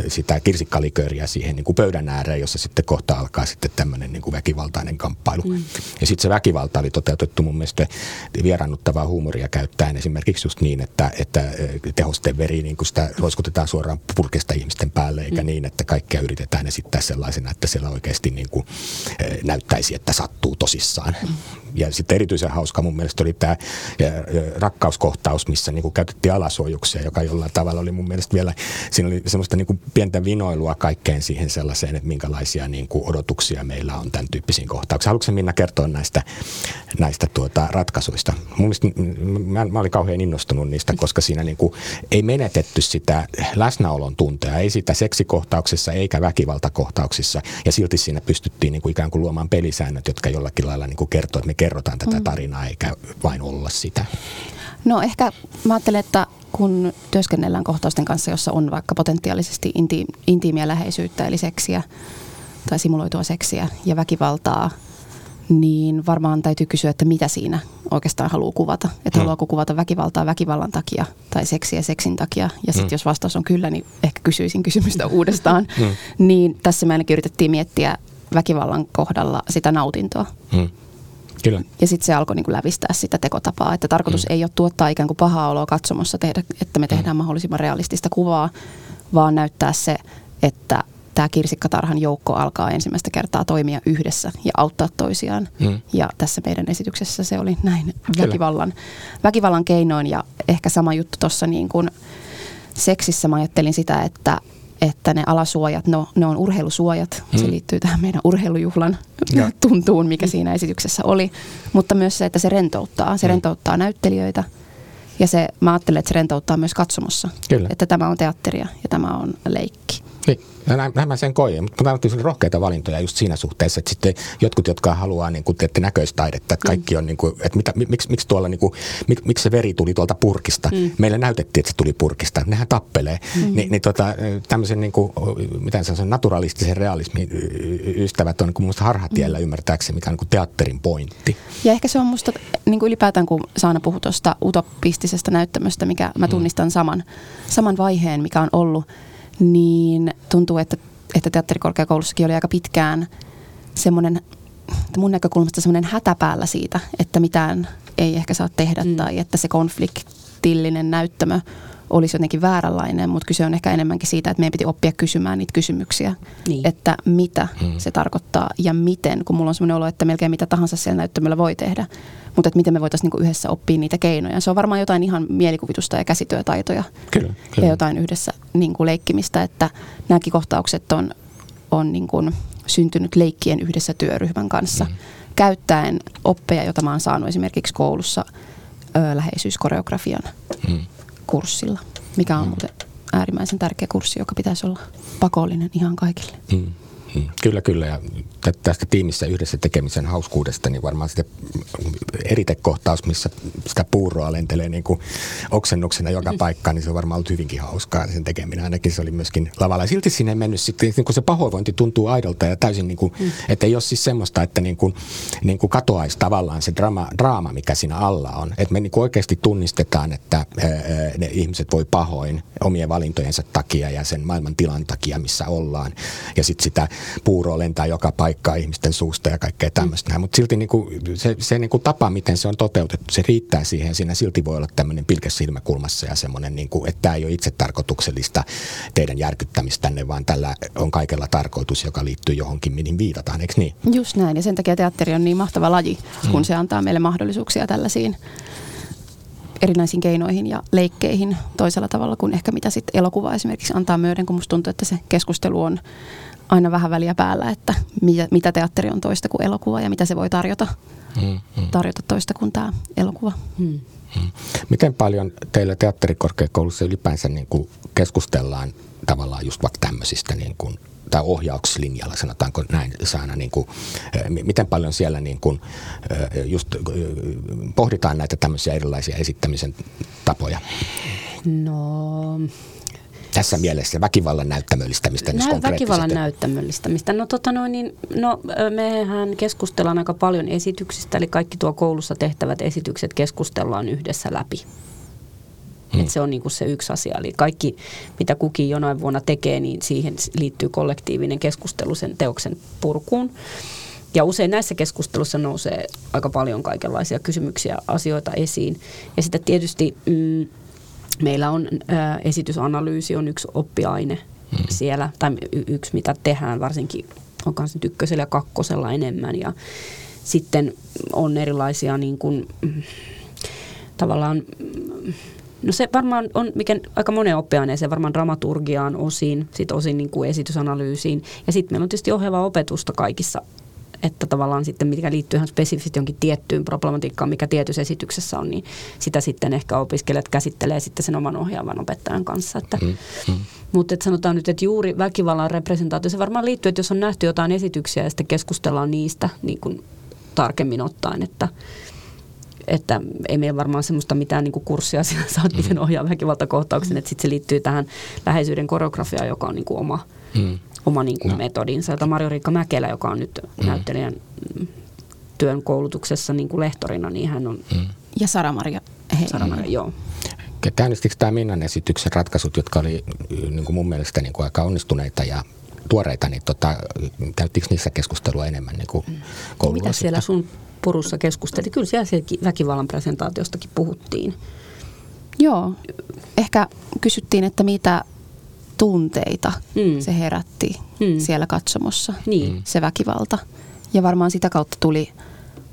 sitä kirsikkalikööriä siihen niin kuin pöydän ääreen, jossa sitten kohta alkaa sitten tämmöinen niin kuin väkivaltainen kamppailu. Mm. Ja sitten se väkivalta oli toteutettu mun mielestä vieraannuttavaa huumoria käyttäen esimerkiksi just niin, että, että tehosten veri niin kuin sitä roiskutetaan suoraan purkesta ihmisten päälle, eikä mm. niin, että kaikkea yritetään esittää sellaisena, että siellä oikeasti niin kuin näyttäisi, että sattuu tosissaan. Mm. Ja sitten erityisen hauska mun mielestä oli tämä rakkauskohtaus, missä niin kuin käytettiin alasuojuksia, joka jollain tavalla oli mun mielestä vielä. Siinä oli semmoista niin kuin pientä vinoilua kaikkeen siihen sellaiseen, että minkälaisia niin kuin odotuksia meillä on tämän tyyppisiin kohtauksiin. Haluatko Minna kertoa näistä, näistä tuota, ratkaisuista? Mun mielestä, mä, mä olin kauhean innostunut niistä, koska siinä niin kuin ei menetetty sitä läsnäolon tuntea, ei sitä seksikohtauksessa eikä väkivaltakohtauksissa. Ja silti siinä pystyttiin niin kuin ikään kuin luomaan pelisäännöt, jotka jollakin lailla niin kuin kertoo, että me kerrotaan tätä tarinaa eikä vain olla sitä. No ehkä mä ajattelen, että kun työskennellään kohtausten kanssa, jossa on vaikka potentiaalisesti inti- intiimiä läheisyyttä, eli seksiä tai simuloitua seksiä ja väkivaltaa, niin varmaan täytyy kysyä, että mitä siinä oikeastaan haluaa kuvata. Että mm. haluaako kuvata väkivaltaa väkivallan takia tai seksiä seksin takia. Ja sitten mm. jos vastaus on kyllä, niin ehkä kysyisin kysymystä uudestaan. Mm. Niin tässä me ainakin yritettiin miettiä väkivallan kohdalla sitä nautintoa. Mm. Kyllä. Ja sitten se alkoi niinku lävistää sitä tekotapaa. Että tarkoitus mm. ei ole tuottaa ikään kuin pahaa oloa katsomossa, tehdä, että me tehdään mm. mahdollisimman realistista kuvaa, vaan näyttää se, että tämä Kirsikkatarhan joukko alkaa ensimmäistä kertaa toimia yhdessä ja auttaa toisiaan. Mm. Ja tässä meidän esityksessä se oli näin väkivallan, väkivallan keinoin. Ja ehkä sama juttu tuossa niin kuin seksissä. Mä ajattelin sitä, että, että ne alasuojat, no, ne on urheilusuojat. Mm. Se liittyy tähän meidän urheilujuhlan ja. tuntuun, mikä siinä esityksessä oli. Mutta myös se, että se rentouttaa. Se mm. rentouttaa näyttelijöitä. Ja se, mä ajattelen, että se rentouttaa myös katsomossa. Kyllä. Että tämä on teatteria ja tämä on leikki. Niin. Näin, näin mä sen koin, mutta nämä on rohkeita valintoja just siinä suhteessa, että sitten jotkut, jotka haluaa niin kuin, teette näköistaidetta, että kaikki on, niin kuin, että mitä, miksi, miksi, tuolla, niin kuin, mik, miksi se veri tuli tuolta purkista, mm. meillä näytettiin, että se tuli purkista, nehän tappelee, mm. Ni, niin tota, tämmöisen niin kuin, mitä sanotaan, naturalistisen realismin ystävät on niin kuin musta harhatiellä mm. ymmärtääkseni, mikä on niin kuin teatterin pointti. Ja ehkä se on musta niin kuin ylipäätään, kun Saana puhui tuosta utopistisesta näyttämöstä, mikä mä tunnistan mm. saman, saman vaiheen, mikä on ollut, niin tuntuu, että, että teatterikorkeakoulussakin oli aika pitkään semmoinen, mun näkökulmasta semmoinen hätä päällä siitä, että mitään ei ehkä saa tehdä mm. tai että se konfliktillinen näyttämö olisi jotenkin vääränlainen, mutta kyse on ehkä enemmänkin siitä, että meidän piti oppia kysymään niitä kysymyksiä, niin. että mitä mm. se tarkoittaa ja miten, kun mulla on semmoinen olo, että melkein mitä tahansa siellä näyttämöllä voi tehdä, mutta että miten me voitaisiin niinku yhdessä oppia niitä keinoja. Se on varmaan jotain ihan mielikuvitusta ja käsityötaitoja kyllä, kyllä. ja jotain yhdessä niinku leikkimistä, että nämäkin kohtaukset on, on niinku syntynyt leikkien yhdessä työryhmän kanssa, mm. käyttäen oppeja, jota mä oon saanut esimerkiksi koulussa ö, läheisyyskoreografian mm. kurssilla, mikä on mm. muuten äärimmäisen tärkeä kurssi, joka pitäisi olla pakollinen ihan kaikille. Mm. Kyllä, kyllä. Ja tästä tiimissä yhdessä tekemisen hauskuudesta, niin varmaan sitten eritekohtaus, missä sitä puuroa lentelee niin kuin oksennuksena joka paikkaan, niin se on varmaan ollut hyvinkin hauskaa sen tekeminen. Ainakin se oli myöskin lavalla. Ja silti sinne ei mennyt sitten, niin kun se pahoinvointi tuntuu aidolta ja täysin, niin kuin, mm. että ei ole siis semmoista, että niin kuin, niin kuin katoaisi tavallaan se drama, draama, mikä siinä alla on. Että me niin kuin oikeasti tunnistetaan, että ne ihmiset voi pahoin omien valintojensa takia ja sen maailman tilan takia, missä ollaan. Ja sitten sitä puuroa lentää joka paikkaa ihmisten suusta ja kaikkea tämmöistä. Mm. Mutta silti niinku, se, se niinku tapa, miten se on toteutettu, se riittää siihen. Siinä silti voi olla tämmöinen pilke silmäkulmassa ja semmoinen, niinku, että tämä ei ole itse tarkoituksellista teidän järkyttämistänne, vaan tällä on kaikella tarkoitus, joka liittyy johonkin, mihin viitataan, eikö niin? Just näin, ja sen takia teatteri on niin mahtava laji, kun mm. se antaa meille mahdollisuuksia tällaisiin erinäisiin keinoihin ja leikkeihin toisella tavalla kuin ehkä mitä sitten elokuva esimerkiksi antaa myöden, kun musta tuntuu, että se keskustelu on aina vähän väliä päällä, että mitä, mitä teatteri on toista kuin elokuva ja mitä se voi tarjota, mm, mm. tarjota toista kuin tämä elokuva. Mm. Mm. Miten paljon teillä teatterikorkeakoulussa ylipäänsä niin kuin keskustellaan tavallaan just vaikka tämmöisistä niin kuin, tai ohjaukslinjalla, sanotaanko näin, Saana, niin kuin, miten paljon siellä niin kuin, just pohditaan näitä tämmöisiä erilaisia esittämisen tapoja? No... Tässä mielessä väkivallan näyttämöllistämistä nyt konkreettisesti. Väkivallan näyttämöllistämistä. No, tota noin, niin, no mehän keskustellaan aika paljon esityksistä, eli kaikki tuo koulussa tehtävät esitykset keskustellaan yhdessä läpi. Hmm. Et se on niinku se yksi asia. Eli kaikki, mitä kukin jonain vuonna tekee, niin siihen liittyy kollektiivinen keskustelu sen teoksen purkuun. Ja usein näissä keskustelussa nousee aika paljon kaikenlaisia kysymyksiä, asioita esiin. Ja sitten tietysti... Mm, meillä on ää, esitysanalyysi on yksi oppiaine mm. siellä, tai y- yksi mitä tehdään, varsinkin on kanssa ykkösellä ja kakkosella enemmän. Ja sitten on erilaisia niin kuin, tavallaan, no se varmaan on mikä, aika moneen oppiaineeseen, varmaan dramaturgiaan osin, sitten osin niin kuin esitysanalyysiin. Ja sitten meillä on tietysti ohjaavaa opetusta kaikissa, että tavallaan sitten mikä liittyy ihan spesifisesti jonkin tiettyyn problematiikkaan, mikä tietyssä esityksessä on, niin sitä sitten ehkä opiskelijat käsittelee sitten sen oman ohjaavan opettajan kanssa. Että. Mm-hmm. Mutta sanotaan nyt, että juuri väkivallan representaatio, se varmaan liittyy, että jos on nähty jotain esityksiä ja sitten keskustellaan niistä niin kuin tarkemmin ottaen, että, että ei meillä varmaan semmoista mitään niin kuin kurssia sinänsä, että miten ohjaa väkivaltakohtauksen, että sitten se liittyy tähän läheisyyden koreografiaan, joka on niin kuin oma... Mm. oma niin kuin no. metodinsa, jota Marjo-Riikka Mäkelä, joka on nyt mm. näyttelijän työn koulutuksessa niin kuin lehtorina, niin hän on... Mm. Ja Sara-Maria. Hei. Sara-Maria, joo. Käynnistikö tämä Minnan esityksen ratkaisut, jotka oli niin kuin mun mielestä niin kuin aika onnistuneita ja tuoreita, niin tota, käyttikö niissä keskustelua enemmän niin kuin koulua? Mitä siellä sun purussa keskusteli? Kyllä siellä väkivallan presentaatiostakin puhuttiin. Joo. Ehkä kysyttiin, että mitä tunteita mm. se herätti mm. siellä katsomossa, niin. se väkivalta. Ja varmaan sitä kautta tuli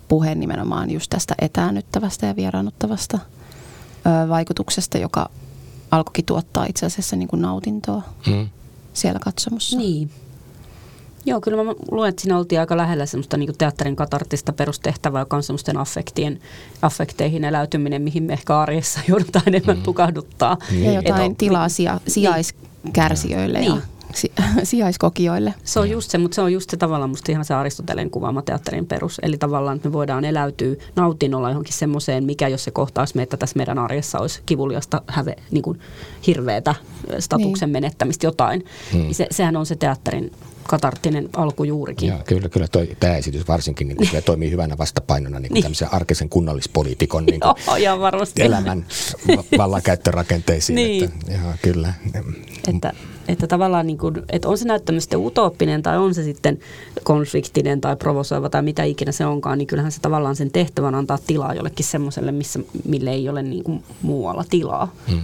puhe nimenomaan just tästä etäännyttävästä ja vieraannuttavasta ö, vaikutuksesta, joka alkoikin tuottaa itse asiassa niin kuin nautintoa mm. siellä katsomossa. Niin. Joo, kyllä mä luulen, että siinä oltiin aika lähellä semmoista niin kuin teatterin katartista perustehtävää, joka on semmoisten affektien, affekteihin eläytyminen, mihin me ehkä arjessa joudutaan enemmän mm. tukahduttaa. Niin. Ja jotain on, tilaa sija, sijaiskärsijöille niin. ja si, sijaiskokijoille. Se on just se, mutta se on just se tavallaan musta ihan se Aristoteleen kuvaama teatterin perus. Eli tavallaan, että me voidaan eläytyä nautinnolla johonkin semmoiseen, mikä jos se kohtaisi meitä tässä meidän arjessa olisi kivuliasta, häve, niin kuin hirveätä statuksen niin. menettämistä jotain. Mm. Se, sehän on se teatterin... katarttinen alku juurikin. Joo, kyllä, kyllä toi, tämä esitys varsinkin niin kuin, toimii hyvänä vastapainona niin niin. tämmöisen arkisen kunnallispoliitikon niin elämän vallankäyttörakenteisiin. Niin. Että, joo, kyllä. Että, että tavallaan, niin kuin, että on se näyttämys sitten utooppinen tai on se sitten konfliktinen tai provosoiva tai mitä ikinä se onkaan, niin kyllähän se tavallaan sen tehtävän antaa tilaa jollekin semmoiselle, missä, mille ei ole niin kuin muualla tilaa. Mm.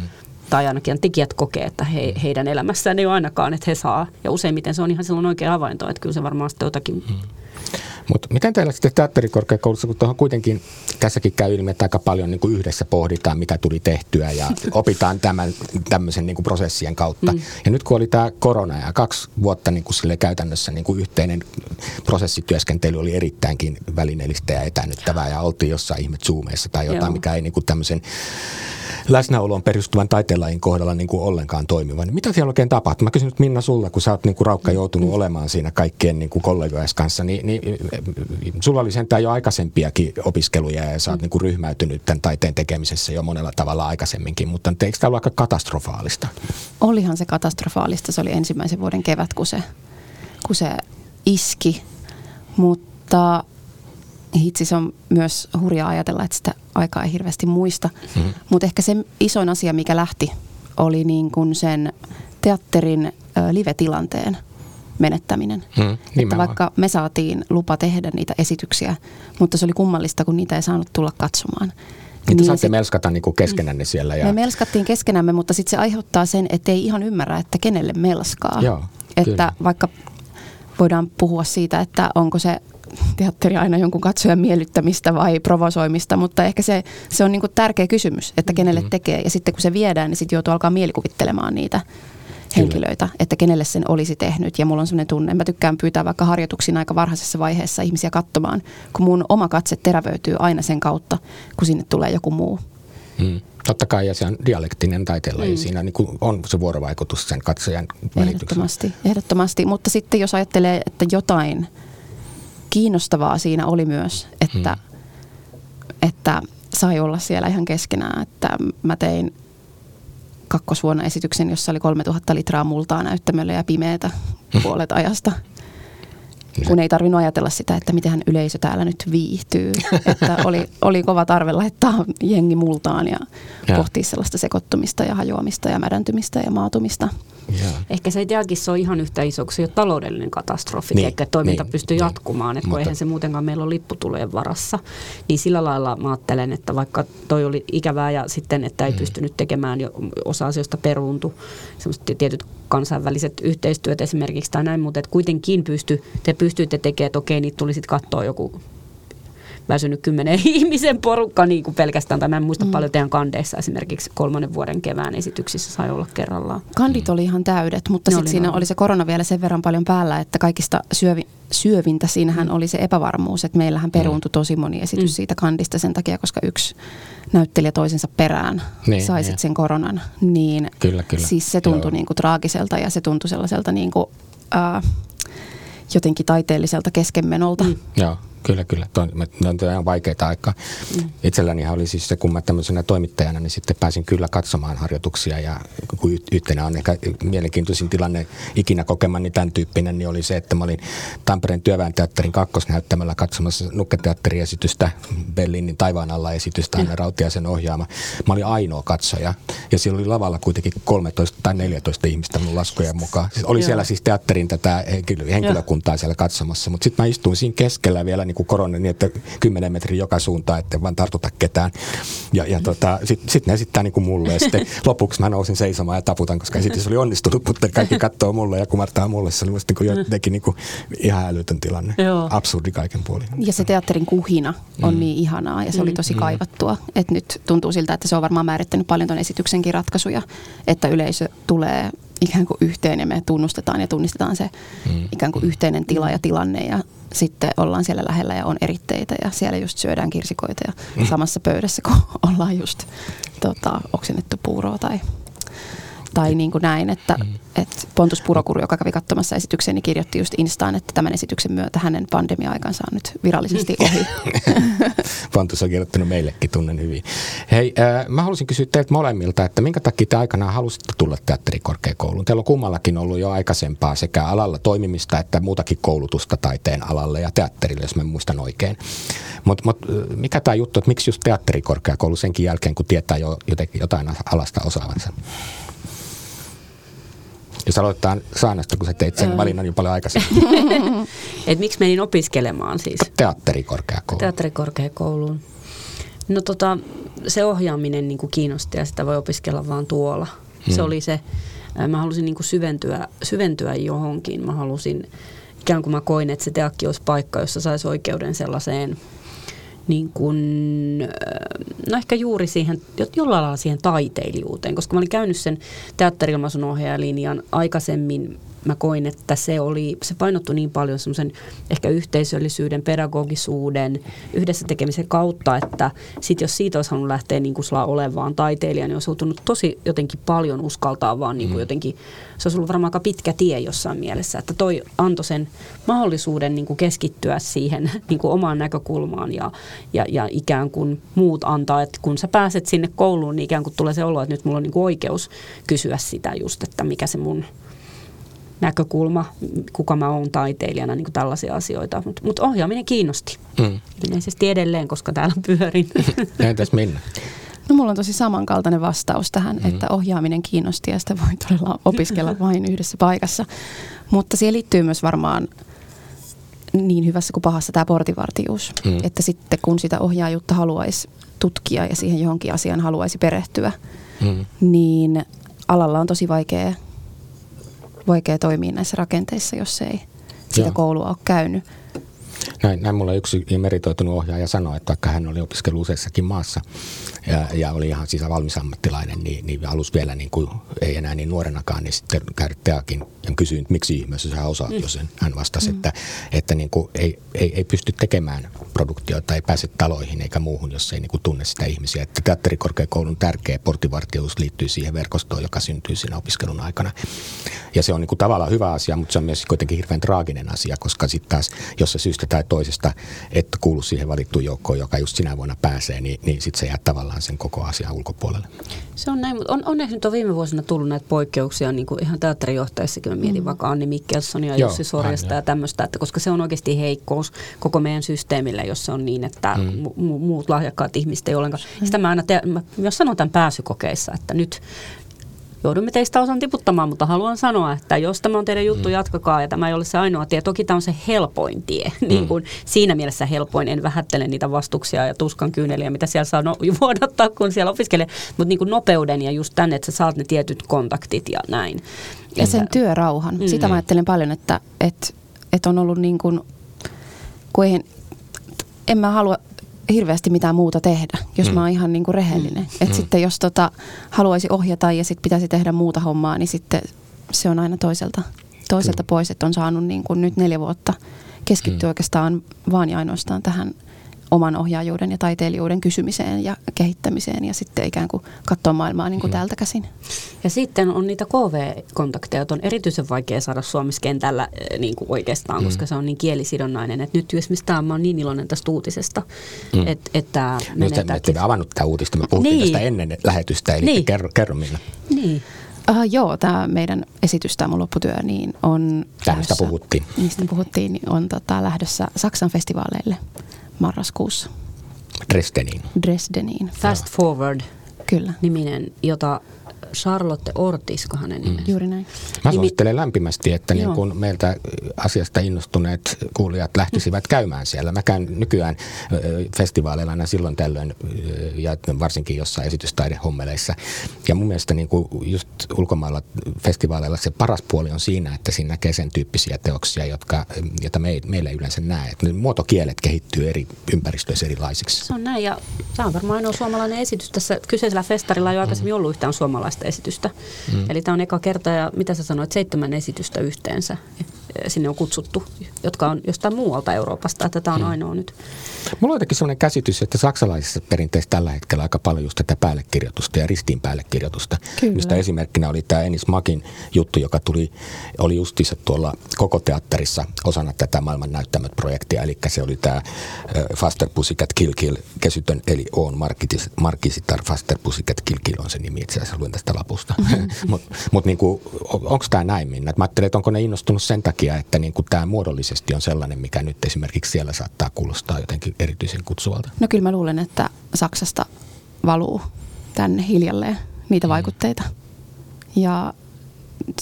Tai ainakin tekijät kokee, että he, heidän elämässään ei ole ainakaan, että he saa. Ja useimmiten se on ihan silloin oikea havainto, että kyllä se varmaan sitten jotakin. Mm. Mutta miten teillä sitten teatterikorkeakoulussa, kun tuohon kuitenkin tässäkin käy ilmi, että aika paljon niin kuin yhdessä pohditaan, mitä tuli tehtyä ja opitaan tämän, tämmöisen niin kuin prosessien kautta. Mm. Ja nyt kun oli tämä korona ja kaksi vuotta niin kuin sille käytännössä niin kuin yhteinen prosessityöskentely oli erittäinkin välineellistä ja etäännyttävää ja oltiin jossain ihme zoomeissa tai jotain, Joo. mikä ei niin kuin tämmöisen läsnäoloon perustuvan taiteenlajin kohdalla niin kuin ollenkaan toimiva. Niin mitä siellä oikein tapahtuu? Mä kysyn nyt Minna sulta, kun sä oot niin kuin raukka joutunut mm. olemaan siinä kaikkien niin kuin kollegojen kanssa, niin, niin sulla oli sentään jo aikaisempiakin opiskeluja ja sä oot mm. niin kuin ryhmäytynyt tämän taiteen tekemisessä jo monella tavalla aikaisemminkin, mutta eikö tämä ollut aika katastrofaalista? Olihan se katastrofaalista. Se oli ensimmäisen vuoden kevät, kun se, kun se iski, mutta itse se on myös hurjaa ajatella, että sitä aikaa ei hirveästi muista. Mm-hmm. Mutta ehkä se isoin asia, mikä lähti, oli niin kuin sen teatterin live-tilanteen menettäminen. Mm, että vaikka me saatiin lupa tehdä niitä esityksiä, mutta se oli kummallista, kun niitä ei saanut tulla katsomaan. Niitä niin saatte sit melskata niin kuin keskenänne siellä. Ja me melskattiin keskenämme, mutta sitten se aiheuttaa sen, että ei ihan ymmärrä, että kenelle melskaa. Joo, että kyllä. Vaikka voidaan puhua siitä, että onko se teatteri aina jonkun katsojan miellyttämistä vai provosoimista, mutta ehkä se, se on niin kuin tärkeä kysymys, että kenelle mm-hmm. tekee. Ja sitten kun se viedään, niin sitten joutuu alkaa mielikuvittelemaan niitä henkilöitä, Kyllä. että kenelle sen olisi tehnyt. Ja mulla on sellainen tunne, mä tykkään pyytää vaikka harjoituksiin aika varhaisessa vaiheessa ihmisiä katsomaan, kun mun oma katse terävöityy aina sen kautta, kun sinne tulee joku muu. Mm. Totta kai, ja se on dialektinen taiteenlaji. Mm. Siinä niin kuin on se vuorovaikutus sen katsojan välityksellä. Ehdottomasti, ehdottomasti, mutta sitten jos ajattelee, että jotain kiinnostavaa siinä oli myös, että, hmm. että sai olla siellä ihan keskenään. Että mä tein kakkosvuonna esityksen, jossa oli kolmetuhatta litraa multaa näyttämöllä ja pimeätä puolet ajasta. Kun ei tarvinnut ajatella sitä, että miten yleisö täällä nyt viihtyy. Että oli, oli kova tarve laittaa jengi multaan ja, ja pohtia sellaista sekoittumista ja hajoamista ja mädäntymistä ja maatumista. Ja. Ehkä se jälkissä on ihan yhtä iso, kun se ei ole taloudellinen katastrofi, niin, eikä toiminta niin, pysty niin, jatkumaan. Että kun eihän se muutenkaan meillä ole lipputulojen varassa. Niin sillä lailla mä ajattelen, että vaikka toi oli ikävää ja sitten, että ei mm. pystynyt tekemään, jo osa asioista peruuntui. Semmoiset tietyt kansainväliset yhteistyöt esimerkiksi tai näin, mutta että kuitenkin pysty, te pystyitte tekemään, että okei, niitä tuli sitten katsoa joku väsynyt kymmenen ihmisen porukka niin kuin pelkästään. Tai mä en muista mm. paljon teidän kandeissa esimerkiksi kolmannen vuoden kevään esityksissä sai olla kerrallaan. Kandit oli ihan täydet, mutta sitten siinä oli se korona vielä sen verran paljon päällä, että kaikista syövi, syövintä siinähän mm. oli se epävarmuus, että meillähän peruuntui tosi moni esitys mm. siitä kandista sen takia, koska yksi näyttelijä toisensa perään niin, sai sitten sen koronan. Niin kyllä, kyllä. Siis se tuntui niin kuin traagiselta ja se tuntui sellaiselta niin kuin, äh, jotenkin taiteelliselta keskenmenolta. Mm. Joo. Kyllä, kyllä. Ne on ihan vaikeita aikaa. Mm. Itsellänihan oli siis se, kun mä tämmöisenä toimittajana, niin sitten pääsin kyllä katsomaan harjoituksia. Ja kun yhtenä on ehkä mielenkiintoisin tilanne ikinä kokemani tämän tyyppinen, niin oli se, että mä olin Tampereen työväen teatterin kakkosnäyttämällä katsomassa nukketeatteriesitystä, Berliinin taivaan alla esitystä, Anne Rautiaisen ohjaama. Mä olin ainoa katsoja. Ja siellä oli lavalla kuitenkin kolmetoista tai neljätoista ihmistä mun laskujen mukaan. Siis oli Joo. siellä siis teatterin tätä henkilökuntaa Joo. siellä katsomassa. Mutta sitten mä istuin siinä keskellä vielä niin kuin korona, niin että kymmenen metriä joka suuntaan, ettei vaan tartuta ketään. Ja, ja tota, sitten sit ne esittää niin kuin mulle. Ja sitten lopuksi mä nousin seisomaan ja taputan, koska esitys oli onnistunut, mutta kaikki katsoo mulle ja kumartaa mulle. Se oli musta niin kuin jotenkin niin kuin ihan älytön tilanne. Joo. Absurdi kaiken puolin. Ja se teatterin kuhina on mm. niin ihanaa ja se oli tosi mm. kaivattua. Et nyt tuntuu siltä, että se on varmaan määrittänyt paljon ton esityksenkin ratkaisuja, että yleisö tulee ikään kuin yhteen ja me tunnustetaan ja tunnistetaan se mm. ikään kuin yhteinen tila ja tilanne ja sitten ollaan siellä lähellä ja on eritteitä ja siellä just syödään kirsikoita ja mm. samassa pöydässä kun ollaan just tota, oksennettu puuroa tai, tai niin kuin näin, että mm. et Pontus Purokuru, joka kävi katsomassa esityksen, niin kirjoitti just Instaan, että tämän esityksen myötä hänen pandemia-aikansa on nyt virallisesti ohi. Pontus on kirjoittanut meillekin, tunnen hyvin. Hei, äh, mä halusin kysyä teiltä molemmilta, että minkä takia te aikanaan halusitte tulla teatterikorkeakouluun? Teillä on kummallakin ollut jo aikaisempaa sekä alalla toimimista että muutakin koulutusta taiteen alalle ja teatterille, jos mä muistan oikein. Mutta mut, mikä tämä juttu, että miksi just teatterikorkeakoulu senkin jälkeen, kun tietää jo jotenkin jotain alasta osaavansa? Jos aloittaa Saanasta, kun sä teit sen öö. valinnan jo paljon aikaisemmin. Et miksi menin opiskelemaan siis? Teatterikorkeakouluun. Teatterikorkeakouluun. No tota, se ohjaaminen niinku kiinnosti ja sitä voi opiskella vaan tuolla. Hmm. Se oli se, mä halusin niinku syventyä, syventyä johonkin. Mä halusin, ikään kuin mä koin, että se teakki olisi paikka, jossa saisi oikeuden sellaiseen, niin kuin, no ehkä juuri siihen, jollain lailla siihen taiteilijuuteen, koska mä olin käynyt sen teatterilmaisun ohjaajalinjan aikaisemmin, mä koin, että se oli, se painottui niin paljon semmoisen ehkä yhteisöllisyyden, pedagogisuuden, yhdessä tekemisen kautta, että sit jos siitä olisi halunnut lähteä niin kuin sulla olevaan taiteilijaan, niin olisi joutunut tosi jotenkin paljon uskaltaa vaan niin kuin mm. jotenkin, se olisi ollut varmaan aika pitkä tie jossain mielessä, että toi antoi sen mahdollisuuden niin kuin keskittyä siihen niin kuin omaan näkökulmaan ja, ja, ja ikään kuin muut antaa, että kun sä pääset sinne kouluun, niin ikään kuin tulee se olo, että nyt mulla on niin kuin oikeus kysyä sitä just, että mikä se mun näkökulma, kuka mä oon taiteilijana, niin kuin tällaisia asioita. Mutta mut ohjaaminen kiinnosti. Mm. Ilmeisesti edelleen, koska täällä pyörin. Entäs Minna? No mulla on tosi samankaltainen vastaus tähän, mm. että ohjaaminen kiinnosti ja sitä voi todella opiskella vain yhdessä paikassa. Mutta siihen liittyy myös varmaan niin hyvässä kuin pahassa tämä portinvartijuus. Mm. Että sitten kun sitä ohjaajuutta haluaisi tutkia ja siihen johonkin asiaan haluaisi perehtyä, mm. niin alalla on tosi vaikea Vaikea toimia näissä rakenteissa, jos ei sitä Joo. koulua ole käynyt. Näin, näin mulla yksi meritoitunut ohjaaja sanoi, että vaikka hän oli opiskellut useissakin maassa ja, ja oli ihan siis valmis ammattilainen, niin, niin halusi vielä, niin kuin, ei enää niin nuorenakaan, niin sitten käydä teakin ja kysyin, että miksi ihmeessä sä osaat, mm. jos hän vastasi, mm. että, että niin kuin, ei, ei, ei pysty tekemään produktioita, ei pääse taloihin eikä muuhun, jos ei niin kuin tunne sitä ihmisiä. Että teatterikorkeakoulun tärkeä portinvartijuus liittyy siihen verkostoon, joka syntyy siinä opiskelun aikana. Ja se on niin kuin tavallaan hyvä asia, mutta se on myös kuitenkin hirveän traaginen asia, koska sitten taas, jos se syystä tai toisesta, että kuulu siihen valittuun joukkoon, joka just sinä vuonna pääsee, niin, niin sitten se jää tavallaan sen koko asian ulkopuolelle. Se on näin, mutta on, onneksi nyt on viime vuosina tullut näitä poikkeuksia, niin kuin ihan teatterijohtajissakin, mä mietin mm. vaikka Anni Mikkelson ja Jussi Sorasta ja tämmöistä, että koska se on oikeasti heikkous koko meidän systeemillä, jos se on niin, että mm. mu- muut lahjakkaat ihmiset ei ollenkaan. Mm. Sitä mä aina, te- mä myös sanon tämän pääsykokeissa, että nyt joudumme teistä osan tiputtamaan, mutta haluan sanoa, että jos tämä on teidän juttu, mm. jatkakaa ja tämä ei ole se ainoa tie. Toki tämä on se helpoin tie, mm. niin kuin siinä mielessä helpoin. En vähättele niitä vastuksia ja tuskan kyyneliä, mitä siellä saa no- vuodattaa, kun siellä opiskelee, mutta niin kuin nopeuden ja just tänne, että sä saat ne tietyt kontaktit ja näin. Ja sen että, työrauhan. Mm. Sitä mä ajattelen paljon, että, että, että on ollut niin kuin, kun eihän, en mä halua hirveästi mitään muuta tehdä, jos mm. mä oon ihan niinku rehellinen. Mm. Että mm. sitten jos tota, haluaisi ohjata ja sitten pitäisi tehdä muuta hommaa, niin sitten se on aina toiselta, toiselta pois. Että on saanut niinku nyt neljä vuotta keskittyä mm. oikeastaan vaan ja ainoastaan tähän oman ohjaajuuden ja taiteilijuuden kysymiseen ja kehittämiseen ja sitten ikään kuin katsoa maailmaa niin kuin täältä käsin. Ja sitten on niitä K V-kontakteja, joita on erityisen vaikea saada Suomessa kentällä niin kuin oikeastaan, mm. koska se on niin kielisidonnainen. Et nyt jos mistään mä oon niin iloinen tästä uutisesta, mm. että et tämä menee... Nyt ette me avannut tämä uutista, me puhuttiin niin. tästä ennen lähetystä, eli niin. kerro, kerro Minna. Niin. Uh, joo, tämä meidän esitys, tämä mun lopputyö, niin on... Tämmöistä puhuttiin. Niistä puhuttiin, niin on tota, lähdössä Saksan festivaaleille marraskuussa. Dresdeniin. Dresdeniin. Fast no. Forward. Kyllä. Niminen, jota Charlotte Ortisko hänen nimensä. Mm. Juuri näin. Mä suosittelen lämpimästi, että niin kun meiltä asiasta innostuneet kuulijat lähtisivät mm. käymään siellä. Mä käyn nykyään festivaaleilla aina silloin tällöin, ja varsinkin jossain esitystaidehommeleissa. Ja mun mielestä niin kun just ulkomailla festivaaleilla se paras puoli on siinä, että siinä näkee sen tyyppisiä teoksia, jotka, joita me ei, meillä ei yleensä näe. Että muotokielet kehittyy eri ympäristöissä erilaisiksi. Se on näin, ja tämä on varmaan ainoa suomalainen esitys. Tässä kyseisellä festarilla ei ole aikaisemmin ollut yhtään suomalaista esitystä. Mm. Eli tämä on eka kerta ja mitä sä sanoit, seitsemän esitystä yhteensä sinne on kutsuttu, jotka on jostain muualta Euroopasta. Tätä on mm. ainoa nyt. Mulla on jotenkin sellainen käsitys, että saksalaisessa perinteessä tällä hetkellä aika paljon just tätä päällekirjoitusta ja ristiin päällekirjoitusta. Kyllä. Mistä esimerkkinä oli tämä Enis Makin juttu, joka tuli, oli justiinsa tuolla koko teatterissa osana tätä maailman näyttämöt projektia. Eli se oli tämä Faster Pussycat Kill Kill, kesytön eli on Markisitar Faster Pussycat Kill Kill on se nimi, itse asiassa luen tästä lapusta. Mm-hmm. Mutta mut niinku, onko tämä näin, Minna? Mä ajattelin, että onko ne innostunut sen takia, että niin kuin tämä muodollisesti on sellainen, mikä nyt esimerkiksi siellä saattaa kuulostaa jotenkin erityisen kutsuvalta. No kyllä mä luulen, että Saksasta valuu tänne hiljalleen niitä mm. vaikutteita. Ja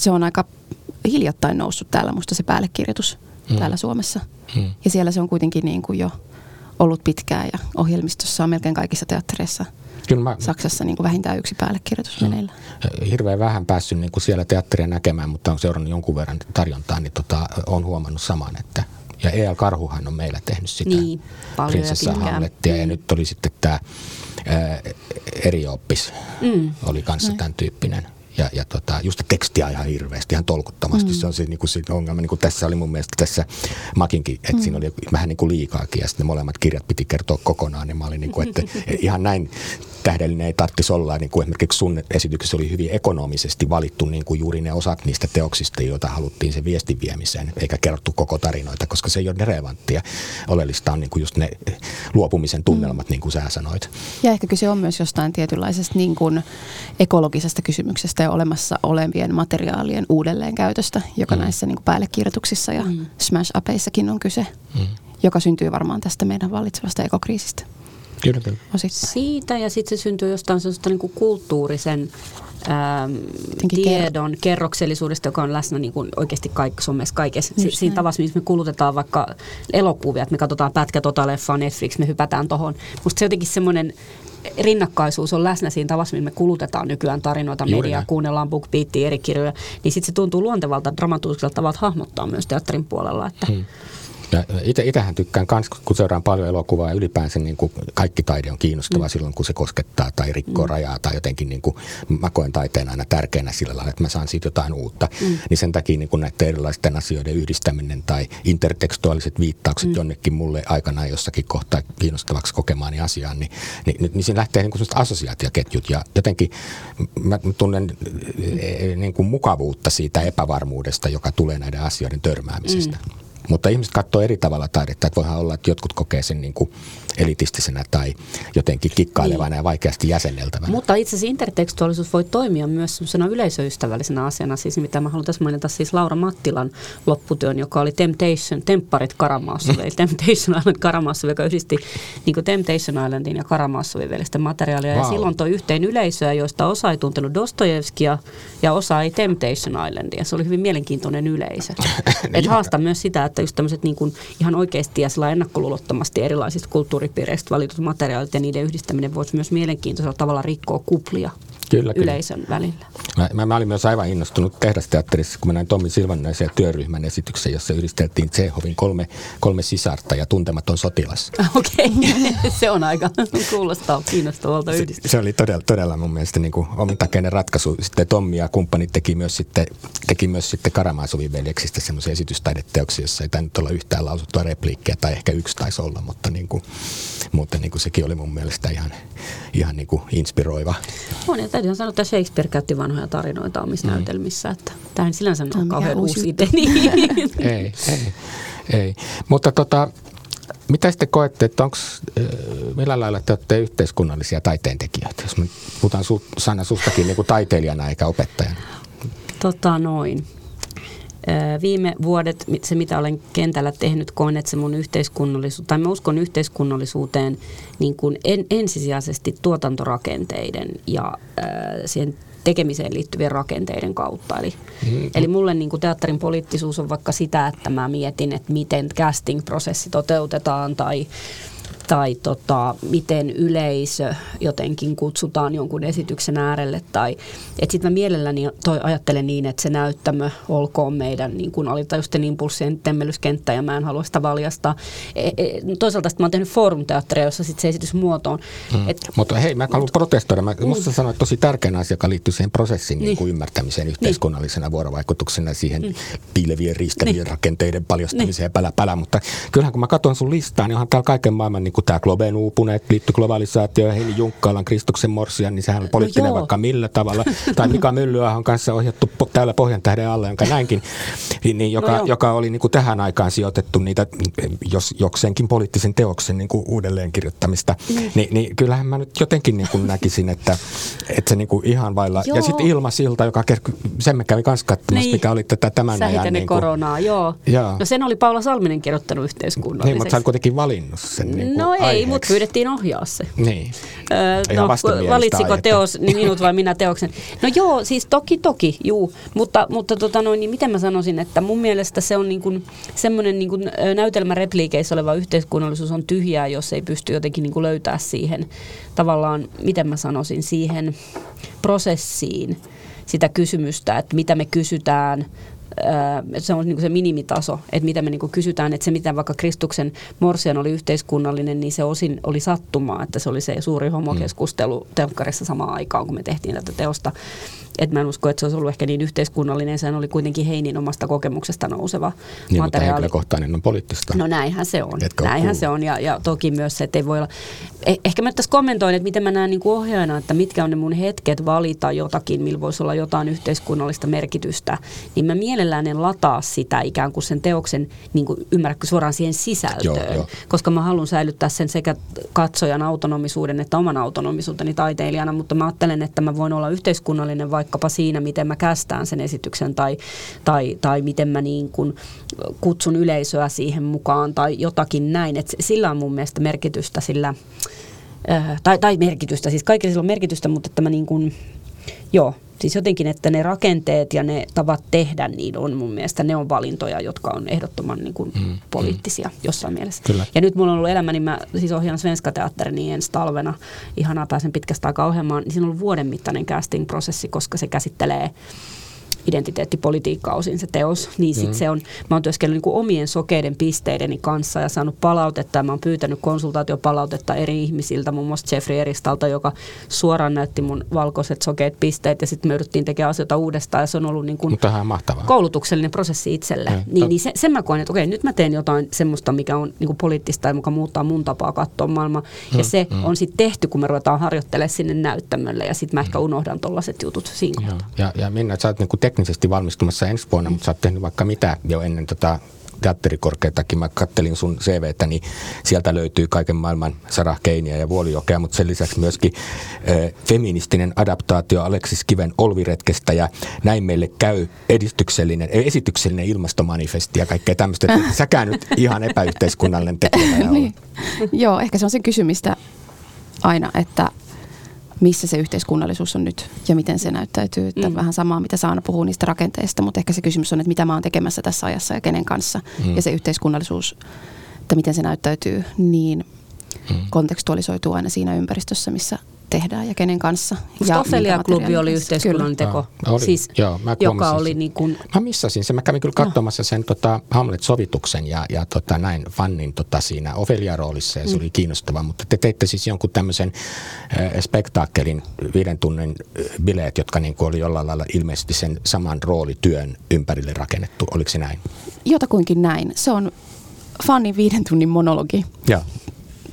se on aika hiljattain noussut täällä musta se päällekirjoitus mm. täällä Suomessa. Mm. Ja siellä se on kuitenkin niin kuin jo ollut pitkään ja ohjelmistossa on melkein kaikissa teattereissa. Kyllä mä, Saksassa niin kuin vähintään yksi päällekirjoitus no, meneillä. Hirveän vähän päässyt niin kuin siellä teatteria näkemään, mutta on seurannut jonkun verran tarjontaa, niin tota, olen huomannut saman, että ja E L. Karhuhan on meillä tehnyt sitä niin, prinsessa Hamlettia mm. ja nyt oli sitten tämä ää, Erioppis mm. oli kanssa no. tämän tyyppinen. Ja, ja tota, just tekstiä ihan hirveästi, ihan tolkuttomasti. Mm. Se on se, niin kuin, se ongelma. Niin kuin tässä oli mun mielestä tässä Makinkin, että mm. siinä oli vähän niin kuin liikaakin. Ja sitten ne molemmat kirjat piti kertoa kokonaan. Niin mä olin, niin kuin, että ihan näin tähdellinen ei tarvitsisi olla. Niin kuin esimerkiksi sun esityksessä oli hyvin ekonomisesti valittu niin kuin juuri ne osat niistä teoksista, joita haluttiin se viestin viemiseen. Eikä kerrottu koko tarinoita, koska se ei ole relevanttia. Oleellista on niin kuin just ne luopumisen tunnelmat, mm. niin kuin sä sanoit. Ja ehkä kyse on myös jostain tietynlaisesta niin kuin ekologisesta kysymyksestä. Olemassa olevien materiaalien uudelleenkäytöstä, joka mm. näissä niin kuin päällekirjoituksissa ja mm. smash-upeissakin on kyse, mm. joka syntyy varmaan tästä meidän vallitsevasta ekokriisistä. Kyllä, kyllä. Siitä ja sitten se syntyy jostain sellaista niin kuin kulttuurisen äm, tiedon kerro. kerroksellisuudesta, joka on läsnä niin kuin oikeasti kaik- Suomessa kaikessa. Si- siinä tavassa, missä me kulutetaan vaikka elokuvia, että me katsotaan pätkä tota leffaa Netflix, me hypätään tohon. Musta se jotenkin semmoinen rinnakkaisuus on läsnä siinä tavassa, millä me kulutetaan nykyään tarinoita, mediaa, kuunnellaan BookBeatia, eri kirjoja, niin sitten se tuntuu luontevalta, dramaturgiselta tavalla hahmottaa myös teatterin puolella. Että. Hmm. Ite, itähän tykkään myös, kun seuraan paljon elokuvaa ja ylipäänsä niin kuin kaikki taide on kiinnostavaa mm. silloin, kun se koskettaa tai rikkoo mm. rajaa tai jotenkin niin kuin, mä koen taiteen aina tärkeänä sillä lailla, että mä saan siitä jotain uutta. Mm. Niin sen takia niin kuin näiden erilaisten asioiden yhdistäminen tai intertekstuaaliset viittaukset mm. jonnekin mulle aikanaan jossakin kohtaa kiinnostavaksi kokemaani asiaan, niin, niin, niin, niin siinä lähtee niin kuin sellaiset assosiaatioketjut ja jotenkin mä tunnen mm. niin kuin mukavuutta siitä epävarmuudesta, joka tulee näiden asioiden törmäämisestä. Mm. Mutta ihmiset katsoo eri tavalla taidetta, että voihan olla, että jotkut kokee sen niin kuin elitistisenä tai jotenkin kikkailevana niin. ja vaikeasti jäsenneltävänä. Mutta itse asiassa intertekstuaalisuus voi toimia myös semmoisena yleisöystävällisenä asiana, siis mitä mä haluan tässä mainita, siis Laura Mattilan lopputyön, joka oli Temptation, Tempparit Karamazov, eli Temptation Island Karamazov, joka yhdisti niin kuin Temptation Islandin ja Karamazovin välistä materiaalia. Wow. Ja silloin toi yhteen yleisöä, joista osa ei tuntenut Dostojevskia ja osa ei Temptation Islandia. Se oli hyvin mielenkiintoinen yleisö. Et haastaa myös sitä, että just tämmöiset niin kuin ihan oikeasti ja sillä ennakkoluulottomasti erilaisista kulttuuripiireistä valitut materiaalit ja niiden yhdistäminen voisi myös mielenkiintoisella tavalla rikkoa kuplia. kyllä, yleisön kyllä. välillä. Mä, mä, mä olin myös aivan innostunut Tehdasteatterissa, kun mä näin Tommi Silvannaisen ja työryhmän esityksen, jossa yhdisteltiin Tšehovin kolme, kolme sisarta ja Tuntematon sotilas. Okei, okay. Se on aika kuulostaa kiinnostavalta yhdistys. Se, se oli todella, todella mun mielestä niin kuin omintakeinen ratkaisu. Sitten Tommi ja kumppanit teki myös sitten, teki myös sitten Karamaasovin veljeksistä semmoisia esitystaideteoksia, jossa ei tainnut olla yhtään lausuttua repliikkiä tai ehkä yksi taisi olla, mutta, niin kuin, mutta niin kuin sekin oli mun mielestä ihan, ihan niin kuin inspiroiva. On, ja täytyy sanoa, että Shakespeare käytti vanhoja tarinoita omissa mm. näytelmissä, että tämähän sillänsä on, on kauhean uusi idea. ei, ei, ei. Mutta tota, mitä sitten koette, että onko, millä lailla te olette yhteiskunnallisia taiteentekijöitä, jos me puhutaan su, Sanna sustakin niin kuin taiteilijana eikä opettajana? Tota noin. Viime vuodet, se mitä olen kentällä tehnyt, koen, että se mun yhteiskunnallisuuteen, tai mä uskon yhteiskunnallisuuteen niin kuin en, ensisijaisesti tuotantorakenteiden ja äh, siihen tekemiseen liittyvien rakenteiden kautta. Eli, mm-hmm. eli mulle niin kuin teatterin poliittisuus on vaikka sitä, että mä mietin, että miten casting-prosessi toteutetaan tai tai tota, miten yleisö jotenkin kutsutaan jonkun esityksen äärelle. Tai, et sit mä mielelläni toi ajattelen niin, että se näyttämö olkoon meidän niin kun alitajusten impulssien temmelyskenttä, ja mä en halua sitä valjastaa. E, e, toisaalta sit mä oon tehnyt foorumteatteria, jossa sit se esitys muotoon. Mm. Et, mutta hei, mä haluan protestoida. Mä, mm. Musta sanoin, että tosi tärkeä asia, joka liittyy siihen prosessin niin. Niin ymmärtämiseen yhteiskunnallisena niin. vuorovaikutuksena, siihen mm. piilevien, riistävien niin. rakenteiden paljastamiseen niin. ja pälä, pälä. Mutta kyllähän kun mä katson sun listaa, niin onhan täällä kaiken maailman niin kun tämä Globen uupuneet liittyy globalisaatioon, Heili Junkkaalan, Kristuksen morsian, niin sehän on poliittinen no vaikka millä tavalla. Tai Mika Myllyahon kanssa ohjattu po- täällä Pohjantähden alle, jonka näinkin, niin, joka, no joka oli niin kuin tähän aikaan sijoitettu niitä, jos jokseenkin poliittisen teoksen niin kuin uudelleenkirjoittamista. Mm. Ni, niin kyllähän mä nyt jotenkin niin kuin näkisin, että, että se niin kuin ihan vailla. Joo. Ja sitten Ilmasilta, joka kerkki, sen me kävi kans kattomassa, niin. mikä oli tätä tämän Sähitänne ajan. Niin kuin, koronaa, joo. joo. No sen oli Paula Salminen kirjoittanut yhteiskunnalliseksi. Niin, mutta sä olet kuitenkin valinnut sen. Niin kuin, no. No ei, mut pyydettiin ohjaa se. Niin. Öö, no, valitsiko aihetta. Teos niin minut vai minä teoksen? No joo, siis toki toki, juu. Mutta, mutta tota noin, niin miten mä sanoisin, että mun mielestä se on niin kuin, semmoinen niin kuin näytelmärepliikeissä oleva yhteiskunnallisuus on tyhjää, jos ei pysty jotenkin niin kuin löytää siihen tavallaan, miten mä sanoisin, siihen prosessiin sitä kysymystä, että mitä me kysytään. Se on niin kuin se minimitaso, että mitä me niin kuin kysytään, että se mitä vaikka Kristuksen morsian oli yhteiskunnallinen, niin se osin oli sattumaa, että se oli se suuri homokeskustelu telkkarissa samaan aikaan, kun me tehtiin tätä teosta. Että mä en usko, että se olisi ollut ehkä niin yhteiskunnallinen, sehän oli kuitenkin Heinin omasta kokemuksesta nouseva niin, materiaali. Mutta henkilökohtainen on poliittista. No näinhän se on, näinhän se on ja, ja toki myös se, että ei voi olla. Eh, ehkä mä tässä kommentoin, että miten mä näen niin kuin ohjaajana, että mitkä on ne mun hetket valita jotakin, millä voisi olla jotain yhteiskunnallista merkitystä, niin mä mielellään en lataa sitä ikään kuin sen teoksen, niin kuin ymmärrätkö suoraan siihen sisältöön, joo, joo. koska mä haluan säilyttää sen sekä katsojan autonomisuuden että oman autonomisuuteni taiteilijana, mutta mä ajattelen, että mä voin olla yhteiskunnallinen vaikka vaikkapa siinä, miten mä kästään sen esityksen tai, tai, tai miten mä niin kun kutsun yleisöä siihen mukaan tai jotakin näin. Et sillä on mun mielestä merkitystä sillä, äh, tai, tai merkitystä, siis kaikilla sillä on merkitystä, mutta että mä niin kun, joo, siis jotenkin, että ne rakenteet ja ne tavat tehdä, niin on mun mielestä, ne on valintoja, jotka on ehdottoman niin kun mm, poliittisia mm. jossain mielessä. Kyllä. Ja nyt mulla on ollut elämäni, mä siis ohjaan Svenska Teatterin niin ensi talvena, ihanaa pääsen pitkästä aikaa ohjelmaan, niin siinä on ollut vuoden mittainen casting-prosessi, koska se käsittelee identiteettipolitiikkaa osin se teos, niin sit mm. se on, mä oon työskennellyt niin omien sokeiden pisteideni kanssa ja saanut palautetta ja mä oon pyytänyt konsultaatiopalautetta eri ihmisiltä, muun muassa Jeffrey Eristalta, joka suoraan näytti mun valkoiset sokeet pisteet ja sitten me yritettiin tekemään asioita uudestaan ja se on ollut niin kuin koulutuksellinen prosessi itselle. Mm. Niin, niin se, sen mä koen, että okei, nyt mä teen jotain semmoista, mikä on niin kuin poliittista ja joka muuttaa mun tapaa katsoa maailmaa ja mm. se mm. on sitten tehty, kun me ruvetaan harjoittelemaan sinne näyttämölle ja sitten mä ehkä unohdan tollaiset jutut siinä kohtaa. Ja, ja Minna, sä oot niin kuin te- teknisesti valmistumassa ensi vuonna, mutta sä oot tehnyt vaikka mitä jo ennen tota teatterikorkeatakin. Mä kattelin sun C V:tä, niin sieltä löytyy kaiken maailman Sarah Keiniä ja Vuolijokea, mutta sen lisäksi myöskin eh, feministinen adaptaatio Aleksis Kiven Olviretkestä ja Näin meille käy edistyksellinen, esityksellinen ilmastomanifesti ja kaikkea tämmöistä. Säkään nyt ihan epäyhteiskunnallinen tekijä. Niin. Joo, ehkä se on se kysymistä aina, että missä se yhteiskunnallisuus on nyt ja miten se näyttäytyy. Että mm. vähän samaa, mitä Saana puhuu niistä rakenteista, mutta ehkä se kysymys on, että mitä mä oon tekemässä tässä ajassa ja kenen kanssa. Mm. Ja se yhteiskunnallisuus, että miten se näyttäytyy, niin mm. kontekstualisoituu aina siinä ympäristössä, missä tehdään ja kenen kanssa. Stofelia-klubi oli yhteiskunnan teko, oli, siis, joo, joka oli niin kuin... Mä missasin sen. Mä kävin kyllä katsomassa sen tota, Hamlet-sovituksen ja, ja tota, näin Fannin tota, siinä Ofelia-roolissa ja se mm. oli kiinnostavaa. Mutta te teitte siis jonkun tämmöisen äh, spektaakkelin, viiden tunnin bileet, jotka niin kuin oli jollain lailla ilmeisesti sen saman roolityön ympärille rakennettu. Oliko se näin? Jotakuinkin näin. Se on Fannin viiden tunnin monologi. Joo.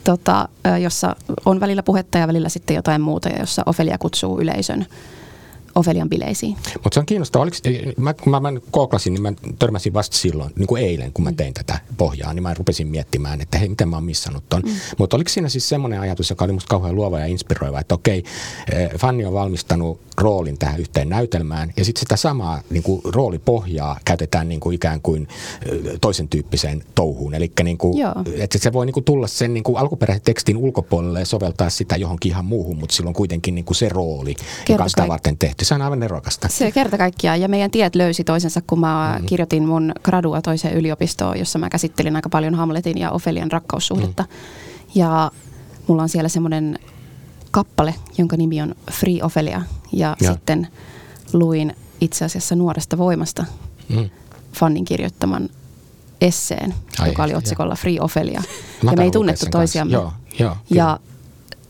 Tota, jossa on välillä puhetta ja välillä sitten jotain muuta, ja jossa Ofelia kutsuu yleisön Ofelian bileisiin. Mutta se on kiinnostavaa. Oliko, mä, kun mä, mä kooklasin, niin mä törmäsin vasta silloin, niin kuin eilen, kun mä tein tätä pohjaa, niin mä rupesin miettimään, että hei, miten mä oon missannut ton. Mm. Mutta oliko siinä siis semmoinen ajatus, joka oli musta kauhean luova ja inspiroiva, että okei, Fanni on valmistanut roolin tähän yhteen näytelmään, ja sitten sitä samaa niin kuin roolipohjaa käytetään niin kuin ikään kuin toisen tyyppiseen touhuun. Eli niin että se voi niin kuin tulla sen niin kuin alkuperäisen tekstin ulkopuolelle ja soveltaa sitä johonkin ihan muuhun, mutta silloin kuitenkin niin kuin se rooli, kertokai. Joka on sitä varten tehty. Se on aivan erokasta. Se kerta kaikkiaan. Ja meidän tiet löysi toisensa, kun mä mm-hmm. kirjoitin mun gradua toiseen yliopistoon, jossa mä käsittelin aika paljon Hamletin ja Ofelian rakkaussuhdetta. Mm-hmm. Ja mulla on siellä semmoinen kappale, jonka nimi on Free Ofelia. Ja, ja sitten luin itse asiassa Nuoresta voimasta mm-hmm. Fannin kirjoittaman esseen, Ai joka oli otsikolla ja. Free Ofelia. Mä ja me ei tunnettu toisiamme. Joo, joo, ja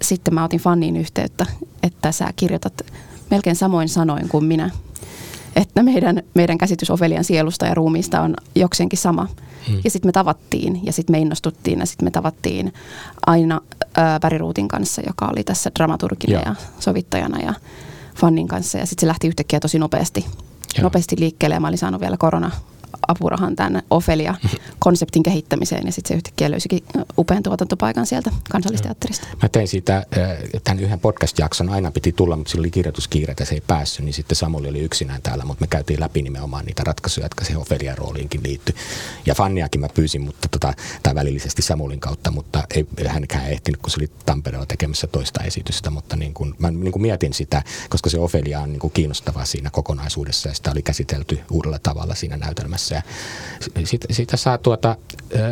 sitten mä otin Fanniin yhteyttä, että sä kirjoitat... melkein samoin sanoin kuin minä, että meidän, meidän käsitys Ofelian sielusta ja ruumiista on jokseenkin sama. Hmm. Ja sitten me tavattiin, ja sitten me innostuttiin, ja sitten me tavattiin aina Väriruutin kanssa, joka oli tässä dramaturgina ja, ja sovittajana ja Fannin kanssa. Ja sitten se lähti yhtäkkiä tosi nopeasti, nopeasti liikkeelle, ja mä olin saanut vielä korona-apurahan tämän Ofelia-konseptin kehittämiseen, ja sitten se yhtäkkiä löysikin upean tuotantopaikan sieltä Kansallisteatterista. Mä tein siitä tämän yhden podcast-jakson, aina piti tulla, mutta sillä oli kirjoituskiire, ja se ei päässyt, niin sitten Samuli oli yksinään täällä, mutta me käytiin läpi nimenomaan niitä ratkaisuja, jotka siihen Ofelia-rooliinkin liittyi. Ja Fanniakin mä pyysin, mutta tota, tai välillisesti Samulin kautta, mutta ei, hänkään ei ehtinyt, kun se oli Tampereella tekemässä toista esitystä, mutta niin kun, mä niin kun mietin sitä, koska se Ofelia on niin kun kiinnostavaa siinä kokonaisuudessa, ja sitä oli käsitelty uudella tavalla siinä näytelmässä. Siitä, siitä saa, tuota,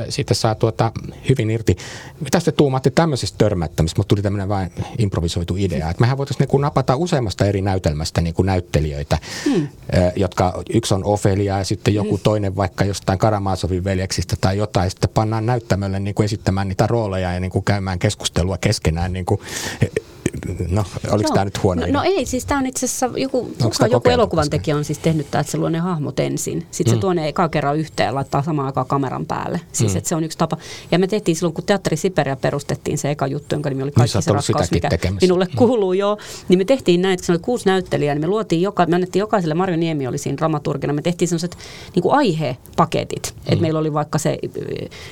siitä saa tuota hyvin irti. Mitä te tuumaatte tämmöisestä törmättämistä? Mutta tuli tämmöinen vain improvisoitu idea. Että mehän voitaisiin niin napata useammasta eri näytelmästä niin näyttelijöitä, hmm. jotka yksi on Ofelia ja sitten joku toinen vaikka jostain Karamazovin veljeksistä tai jotain. Sitten pannaan näyttämölle niin kuin esittämään niitä rooleja ja niin kuin käymään keskustelua keskenään. Niin kuin, no, oliko no, tämä nyt huono no, idea? No ei, siis tämä on itse asiassa, joku, joku elokuvan tekijä on siis tehnyt tämä, että se luo ne hahmot ensin. Sitten mm. se tuo ne ekaa kerran yhteen ja laittaa samaan aikaan kameran päälle. Siis mm. että se on yksi tapa. Ja me tehtiin silloin, kun Teatteri Siperia perustettiin se eka juttu, jonka nimi oli Kaikki no, se rakkaus, mikä tekemässä. Minulle kuuluu, mm. joo. Niin me tehtiin näin, että se oli kuusi näyttelijää, niin me luotiin, joka, me annettiin jokaiselle, Marjo Niemi oli siinä dramaturgina, me tehtiin sellaiset niin kuin aihepaketit. Mm. Että meillä oli vaikka se,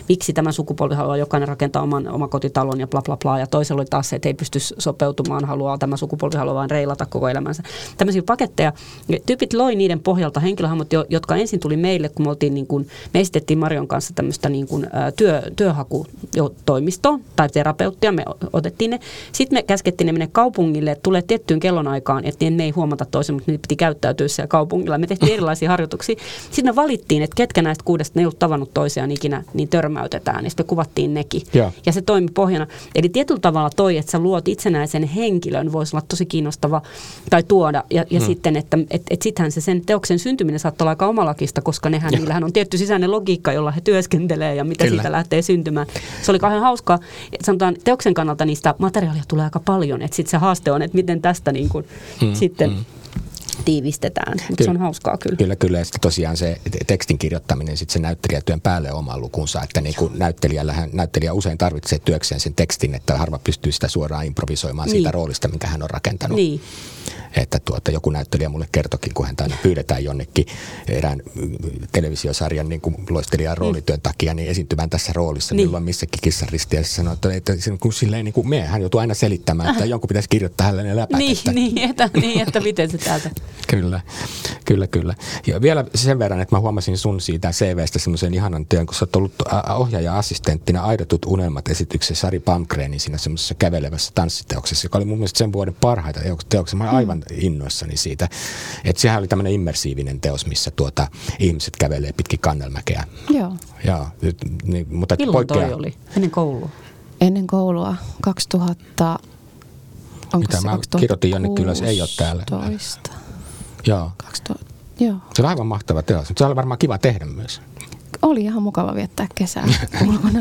miksi tämä sukupolvi haluaa jokainen rakentaa oman omakotitalon ja bla bla bla, ja toisella oli taas se, että ei pysty sopeutumaan. Haluaa, tämä sukupolvi haluaa vain reilata koko elämänsä. Tämmöisiä paketteja. Tyypit loi niiden pohjalta henkilöhahmot, jotka ensin tuli meille, kun me, oltiin niin kuin, me esitettiin Marion kanssa tämmöistä niin kuin työ, työhakutoimistoa tai terapeuttia. Me otettiin ne. Sitten me käskettiin ne mennä kaupungille, että tulee tiettyyn kellonaikaan, että me ei huomata toisen, mutta niitä piti käyttäytyä siellä kaupungilla. Me tehtiin erilaisia harjoituksia. Sitten me valittiin, että ketkä näistä kuudesta ne ei ollut tavannut toisiaan ikinä, niin törmäytetään. Ja sitten kuvattiin nekin. Yeah. Ja se toimi pohjana. Eli tietyllä tavalla toi, että sä luot itsenäisen henkilön voisi olla tosi kiinnostava tai tuoda. Ja, ja hmm. sitten, että et, et sittenhän se sen teoksen syntyminen saattaa olla aika omalakista, koska nehän, niillähän on tietty sisäinen logiikka, jolla he työskentelee ja mitä Kyllä. siitä lähtee syntymään. Se oli kauhean hauskaa. Sanotaan, teoksen kannalta niistä materiaalia tulee aika paljon. Että sitten se haaste on, että miten tästä niin kuin hmm. sitten... Hmm. tiivistetään, mutta se on hauskaa kyllä. Kyllä, kyllä. Ja sitten tosiaan se tekstin kirjoittaminen sitten se näyttelijätyön päälle oman lukunsa, että niin kuin näyttelijällähän, näyttelijä usein tarvitsee työkseen sen tekstin, että harva pystyy sitä suoraan improvisoimaan niin. siitä roolista, minkä hän on rakentanut. Niin. Että tuota, joku näyttelijä mulle kertokin, kun häntä pyydetään jonnekin erään televisiosarjan niin kuin loistelijan roolityön takia, niin esiintymään tässä roolissa, niin. milloin missäkin kissanristiässä sanoo, että, että kun silleen niin kuin me, hän joutuu aina selittämään, että jonkun pitäisi kirjoittaa hänelle ne läpät. Niin, että, niin, että, niin, että miten se täältä... Kyllä, kyllä, kyllä. Ja vielä sen verran, että mä huomasin sun siitä C V:stä semmoisen ihanan työn, kun sä oot ollut ohjaaja-assistenttina Aidotut unelmat -esityksessä Sari Palmgrenin siinä semmoisessa kävelevässä tanssiteoksessa, joka oli mun mielestä sen vuoden parhaita teoksia. Mä olin aivan innoissani siitä. Että sehän oli tämmöinen immersiivinen teos, missä tuota, ihmiset kävelee pitkin kannelmäkeä. Joo. Joo. Niin, mutta milloin poikkea... toi oli? Ennen koulua. Ennen koulua. kaksituhatta Onko mitä se mä kirjoitin jonnekin ylös, ei ole täällä. Joo. kaksituhatta Joo. Se on aivan mahtava teos. Se oli varmaan kiva tehdä myös. Oli ihan mukava viettää kesää ulkona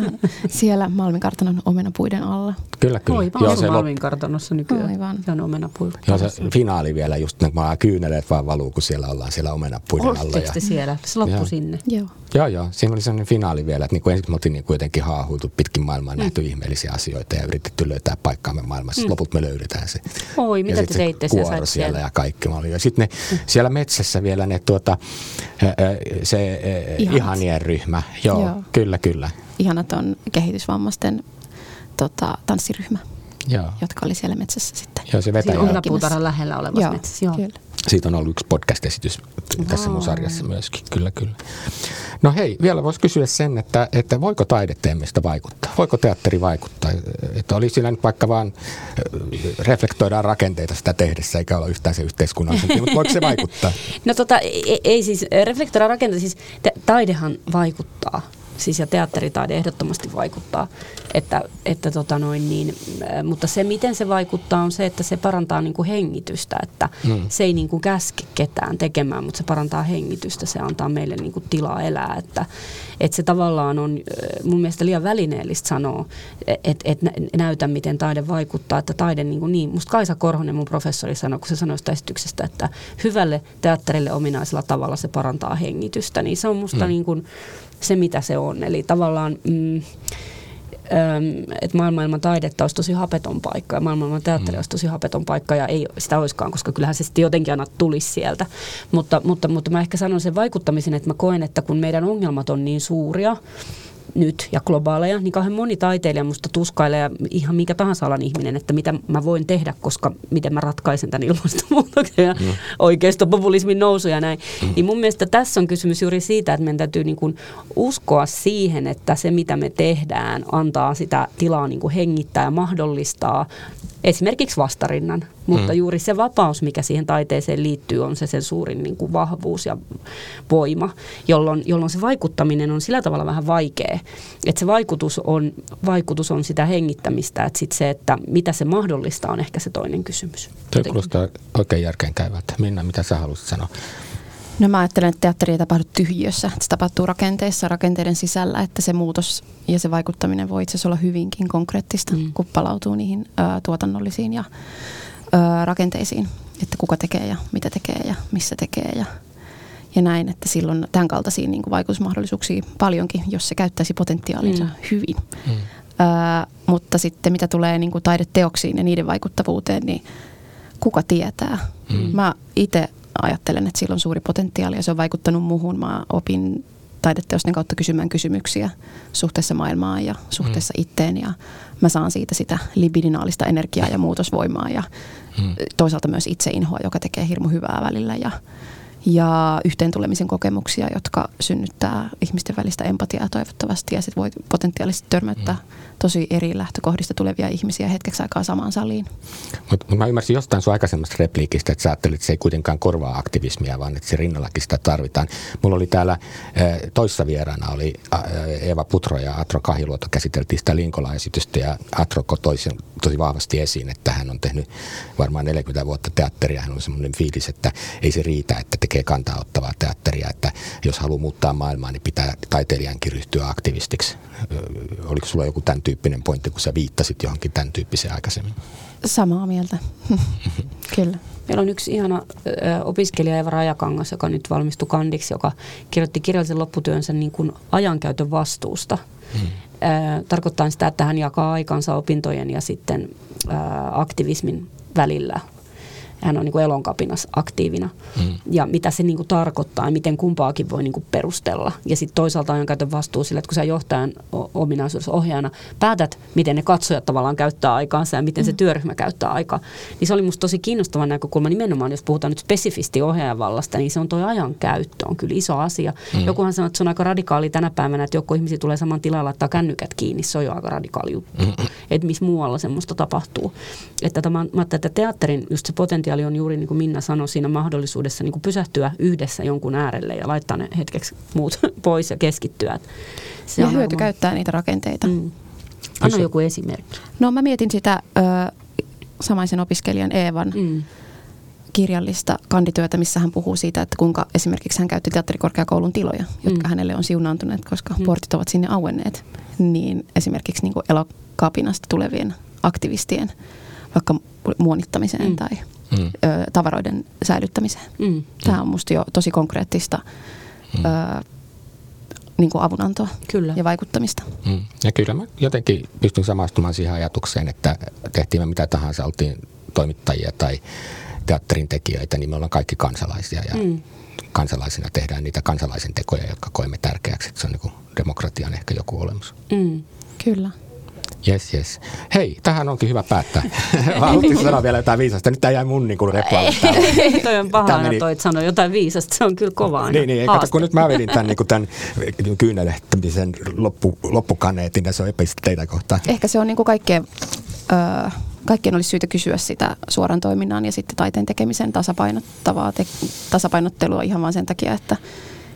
siellä Malminkartanon omenapuiden alla. Kyllä, kyllä. Oi, vaan se Malminkartanossa nykyään. Aivan. Se on omenapuilta. Joo, se finaali vielä just, kun kyyneleet vaan valuu, kun siellä ollaan siellä omenapuiden alla. Oltteko te siellä? Se loppui sinne. Joo. Joo, joo. Siinä oli sellainen finaali vielä, että niin ensin me oltiin niin kuitenkin haahuiltu pitkin maailmaa, mm. nähty ihmeellisiä asioita ja yritetty löytää paikkaamme maailmassa. Mm. Loput me löydetään se. Oi, mitä te teitte? Se kuoro siellä ja kaikki. Ja sitten ne, siellä metsässä vielä ne tuota, se ihanien ryhmä. Joo, Joo, kyllä, kyllä. Ihanat on kehitysvammaisten tota, tanssiryhmä, Joo. jotka oli siellä metsässä sitten. Joo, se vetäjä. Siinä Unnapuutarhan lähellä olevassa Joo, metsässä. Joo, kyllä. Siitä on ollut yksi podcast-esitys tässä mun sarjassa myöskin, kyllä, kyllä. No hei, vielä voisi kysyä sen, että, että voiko taideteemistä vaikuttaa? Voiko teatteri vaikuttaa? Että oli sillä nyt vaikka vaan reflektoidaan rakenteita sitä tehdessä, eikä olla yhtään se yhteiskunnallisempi, mutta voiko se vaikuttaa? No tota, ei, ei siis, reflektoidaan rakenteita, siis taidehan vaikuttaa. Siis ja teatteritaide ehdottomasti vaikuttaa, että, että tota noin niin, mutta se miten se vaikuttaa on se, että se parantaa niinku hengitystä, että mm. se ei niinku käske ketään tekemään, mutta se parantaa hengitystä, se antaa meille niinku tilaa elää, että, että se tavallaan on mun mielestä liian välineellistä sanoa, että, että näytä miten taide vaikuttaa, että taide niinku niin, musta Kaisa Korhonen mun professori sanoi, kun se sanoi sitä esityksestä, että hyvälle teatterille ominaisella tavalla se parantaa hengitystä, niin se on musta mm. niinku se, mitä se on. Eli tavallaan, mm, että maailman ilman taidetta olisi tosi hapeton paikka ja maailman ilman teatteri mm. olisi tosi hapeton paikka ja ei sitä olisikaan, koska kyllähän se sitten jotenkin aina tulisi sieltä. Mutta, mutta, mutta mä ehkä sanon sen vaikuttamisen, että mä koen, että kun meidän ongelmat on niin suuria nyt ja globaaleja, niin kauhean moni taiteilija musta tuskailee ja ihan mikä tahansa alan ihminen, että mitä mä voin tehdä, koska miten mä ratkaisen tämän ilmastonmuutoksen ja mm. oikeistopopulismin nousu ja näin. Mm. Niin mun mielestä tässä on kysymys juuri siitä, että meidän täytyy niin kuin uskoa siihen, että se mitä me tehdään antaa sitä tilaa niin kuin hengittää ja mahdollistaa esimerkiksi vastarinnan, mutta mm. juuri se vapaus, mikä siihen taiteeseen liittyy, on se sen suurin niin kuin vahvuus ja voima, jolloin, jolloin se vaikuttaminen on sillä tavalla vähän vaikea. Että se vaikutus on, vaikutus on sitä hengittämistä, että sit se, että mitä se mahdollistaa, on ehkä se toinen kysymys. Tuo kuulostaa oikein järkeenkäyvältä. Minna, mitä sä haluaisit sanoa? No mä ajattelen, että teatteri ei tapahdu tyhjiössä. Se tapahtuu rakenteissa, rakenteiden sisällä, että se muutos ja se vaikuttaminen voi itse asiassa olla hyvinkin konkreettista, mm. kun palautuu niihin ö, tuotannollisiin ja ö, rakenteisiin, että kuka tekee ja mitä tekee ja missä tekee ja, ja näin. Että silloin tämän kaltaisia niin kuin vaikutusmahdollisuuksia paljonkin, jos se käyttäisi potentiaalinsa mm. hyvin. Mm. Ö, mutta sitten mitä tulee niin kuin taideteoksiin ja niiden vaikuttavuuteen, niin kuka tietää? Mm. Mä itse ajattelen, että sillä on suuri potentiaali ja se on vaikuttanut muuhun. Mä opin taideteosten kautta kysymään kysymyksiä suhteessa maailmaan ja suhteessa mm. itteen. Ja mä saan siitä sitä libidinaalista energiaa ja muutosvoimaa ja mm. toisaalta myös itseinhoa, joka tekee hirmu hyvää välillä. Ja, ja yhteen tulemisen kokemuksia, jotka synnyttää ihmisten välistä empatiaa toivottavasti. Ja sit voi potentiaalisesti törmäyttää mm. tosi eri lähtökohdista tulevia ihmisiä hetkeksi aikaa samaan saliin. Mutta mä ymmärsin jostain sun aikaisemmasta repliikistä, että sä ajattelit, että se ei kuitenkaan korvaa aktivismia, vaan että se rinnallakin sitä tarvitaan. Mulla oli täällä toissa vieraana oli Eeva Putro ja Atro Kahiluoto, käsiteltiin sitä Linkola-esitystä ja Atro kotoi sen tosi vahvasti esiin, että hän on tehnyt varmaan neljäkymmentä vuotta teatteria. Hän on semmoinen fiilis, että ei se riitä, että tekee kantaa ottavaa teatteria, että jos haluaa muuttaa maailmaa, niin pitää taiteilijankin ryhtyä aktivistiksi. Oliko sulla joku tämän tyyppinen pointti, kun sä viittasit johonkin tämän tyyppiseen aikaisemmin? Samaa mieltä, kyllä. Meillä on yksi ihana opiskelija Eva Rajakangas, joka nyt valmistui kandiksi, joka kirjoitti kirjallisen lopputyönsä niin kuin ajankäytön vastuusta. Hmm. Tarkoittaa sitä, että hän jakaa aikansa opintojen ja sitten aktivismin välillä. Hän on niin kuin elonkapinas aktiivina mm. ja mitä se niin kuin tarkoittaa ja miten kumpaakin voi niin kuin perustella. Ja sitten toisaalta ajankäytön vastuu sillä, että kun sä johtajan ominaisuudessa ohjaajana päätät, miten ne katsojat tavallaan käyttää aikaansa ja miten mm. se työryhmä käyttää aikaa, niin se oli musta tosi kiinnostava näkökulma. Nimenomaan, jos puhutaan nyt spesifisti ohjaajan vallasta, niin se on toi ajankäyttö on kyllä iso asia. Mm. Jokuhan sanoo, että se on aika radikaali tänä päivänä, että joku ihmisiä tulee saman tilaan laittaa kännykät kiinni, se on jo aika radikaali juttu. Mm. Että missä muualla semmoista tapahtuu. Että tämä, mä ajattelin, että teatterin just se potentiaali on juuri niin kuin Minna sanoi siinä mahdollisuudessa niin kuin pysähtyä yhdessä jonkun äärelle ja laittaa ne hetkeksi muut pois ja keskittyä. Se ja on hyöty käyttää niitä rakenteita. Mm. Anna joku esimerkki. No mä mietin sitä, samaisen opiskelijan Eevan mm. kirjallista kandityötä, missä hän puhuu siitä, että kuinka esimerkiksi hän käytti teatterikorkeakoulun tiloja, jotka mm. hänelle on siunaantuneet, koska mm. portit ovat sinne auenneet. Niin esimerkiksi niin kuin Elokapinasta tulevien aktivistien vaikka muonittamiseen mm. tai mm. Ö, tavaroiden säilyttämiseen. Mm. Tämä on musta jo tosi konkreettista mm. ö, niin kuin avunantoa kyllä. ja vaikuttamista. Mm. Ja kyllä mä jotenkin pystyn samaistumaan siihen ajatukseen, että tehtiin me mitä tahansa, oltiin toimittajia tai teatterin tekijöitä, niin me ollaan kaikki kansalaisia ja mm. kansalaisina tehdään niitä kansalaisen tekoja, jotka koemme tärkeäksi. Se on niin kuin demokratian ehkä joku olemus. Mm. Kyllä. Jes, jes. Hei, tähän onkin hyvä päättää. Mä haluttiin sanoa vielä jotain viisasta. Nyt tää jäi mun niin kuin replaalle täällä. Toi on paha aina toi, että sanoi jotain viisasta. Se on kyllä kovaa aina. Niin, niin. Kato, kun nyt mä vedin tämän, niin tämän kyynelehtämisen loppu, loppukaneetin ja se on epäisesti teitä kohtaan. Ehkä se on niin kuin kaikkeen, äh, kaikkien olisi syytä kysyä sitä suoran toiminnan ja sitten taiteen tekemisen tasapainottavaa te- tasapainottelua ihan vaan sen takia, että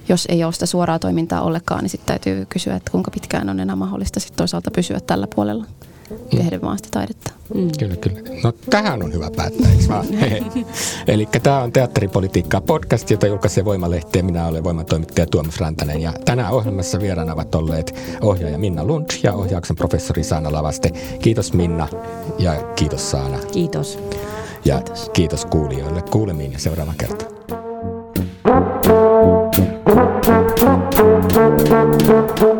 jos ei ole sitä suoraa toimintaa ollenkaan, niin sitten täytyy kysyä, että kuinka pitkään on enää mahdollista sitten toisaalta pysyä tällä puolella, mm. tehdä vaan sitä taidetta. Mm. Kyllä, kyllä. No tähän on hyvä päättää, eikö vaan? Eli tämä on Teatteripolitiikkaa podcast, jota julkaisee Voimalehti ja minä olen voimatoimittaja Tuomas Rantanen. Ja tänään ohjelmassa vieraana ovat olleet ohjaaja Minna Lund ja ohjauksen professori Saana Lavaste. Kiitos Minna ja kiitos Saana. Kiitos. Ja kiitos, kiitos kuulijoille. Kuulemiin ja seuraava kerta. Thank you.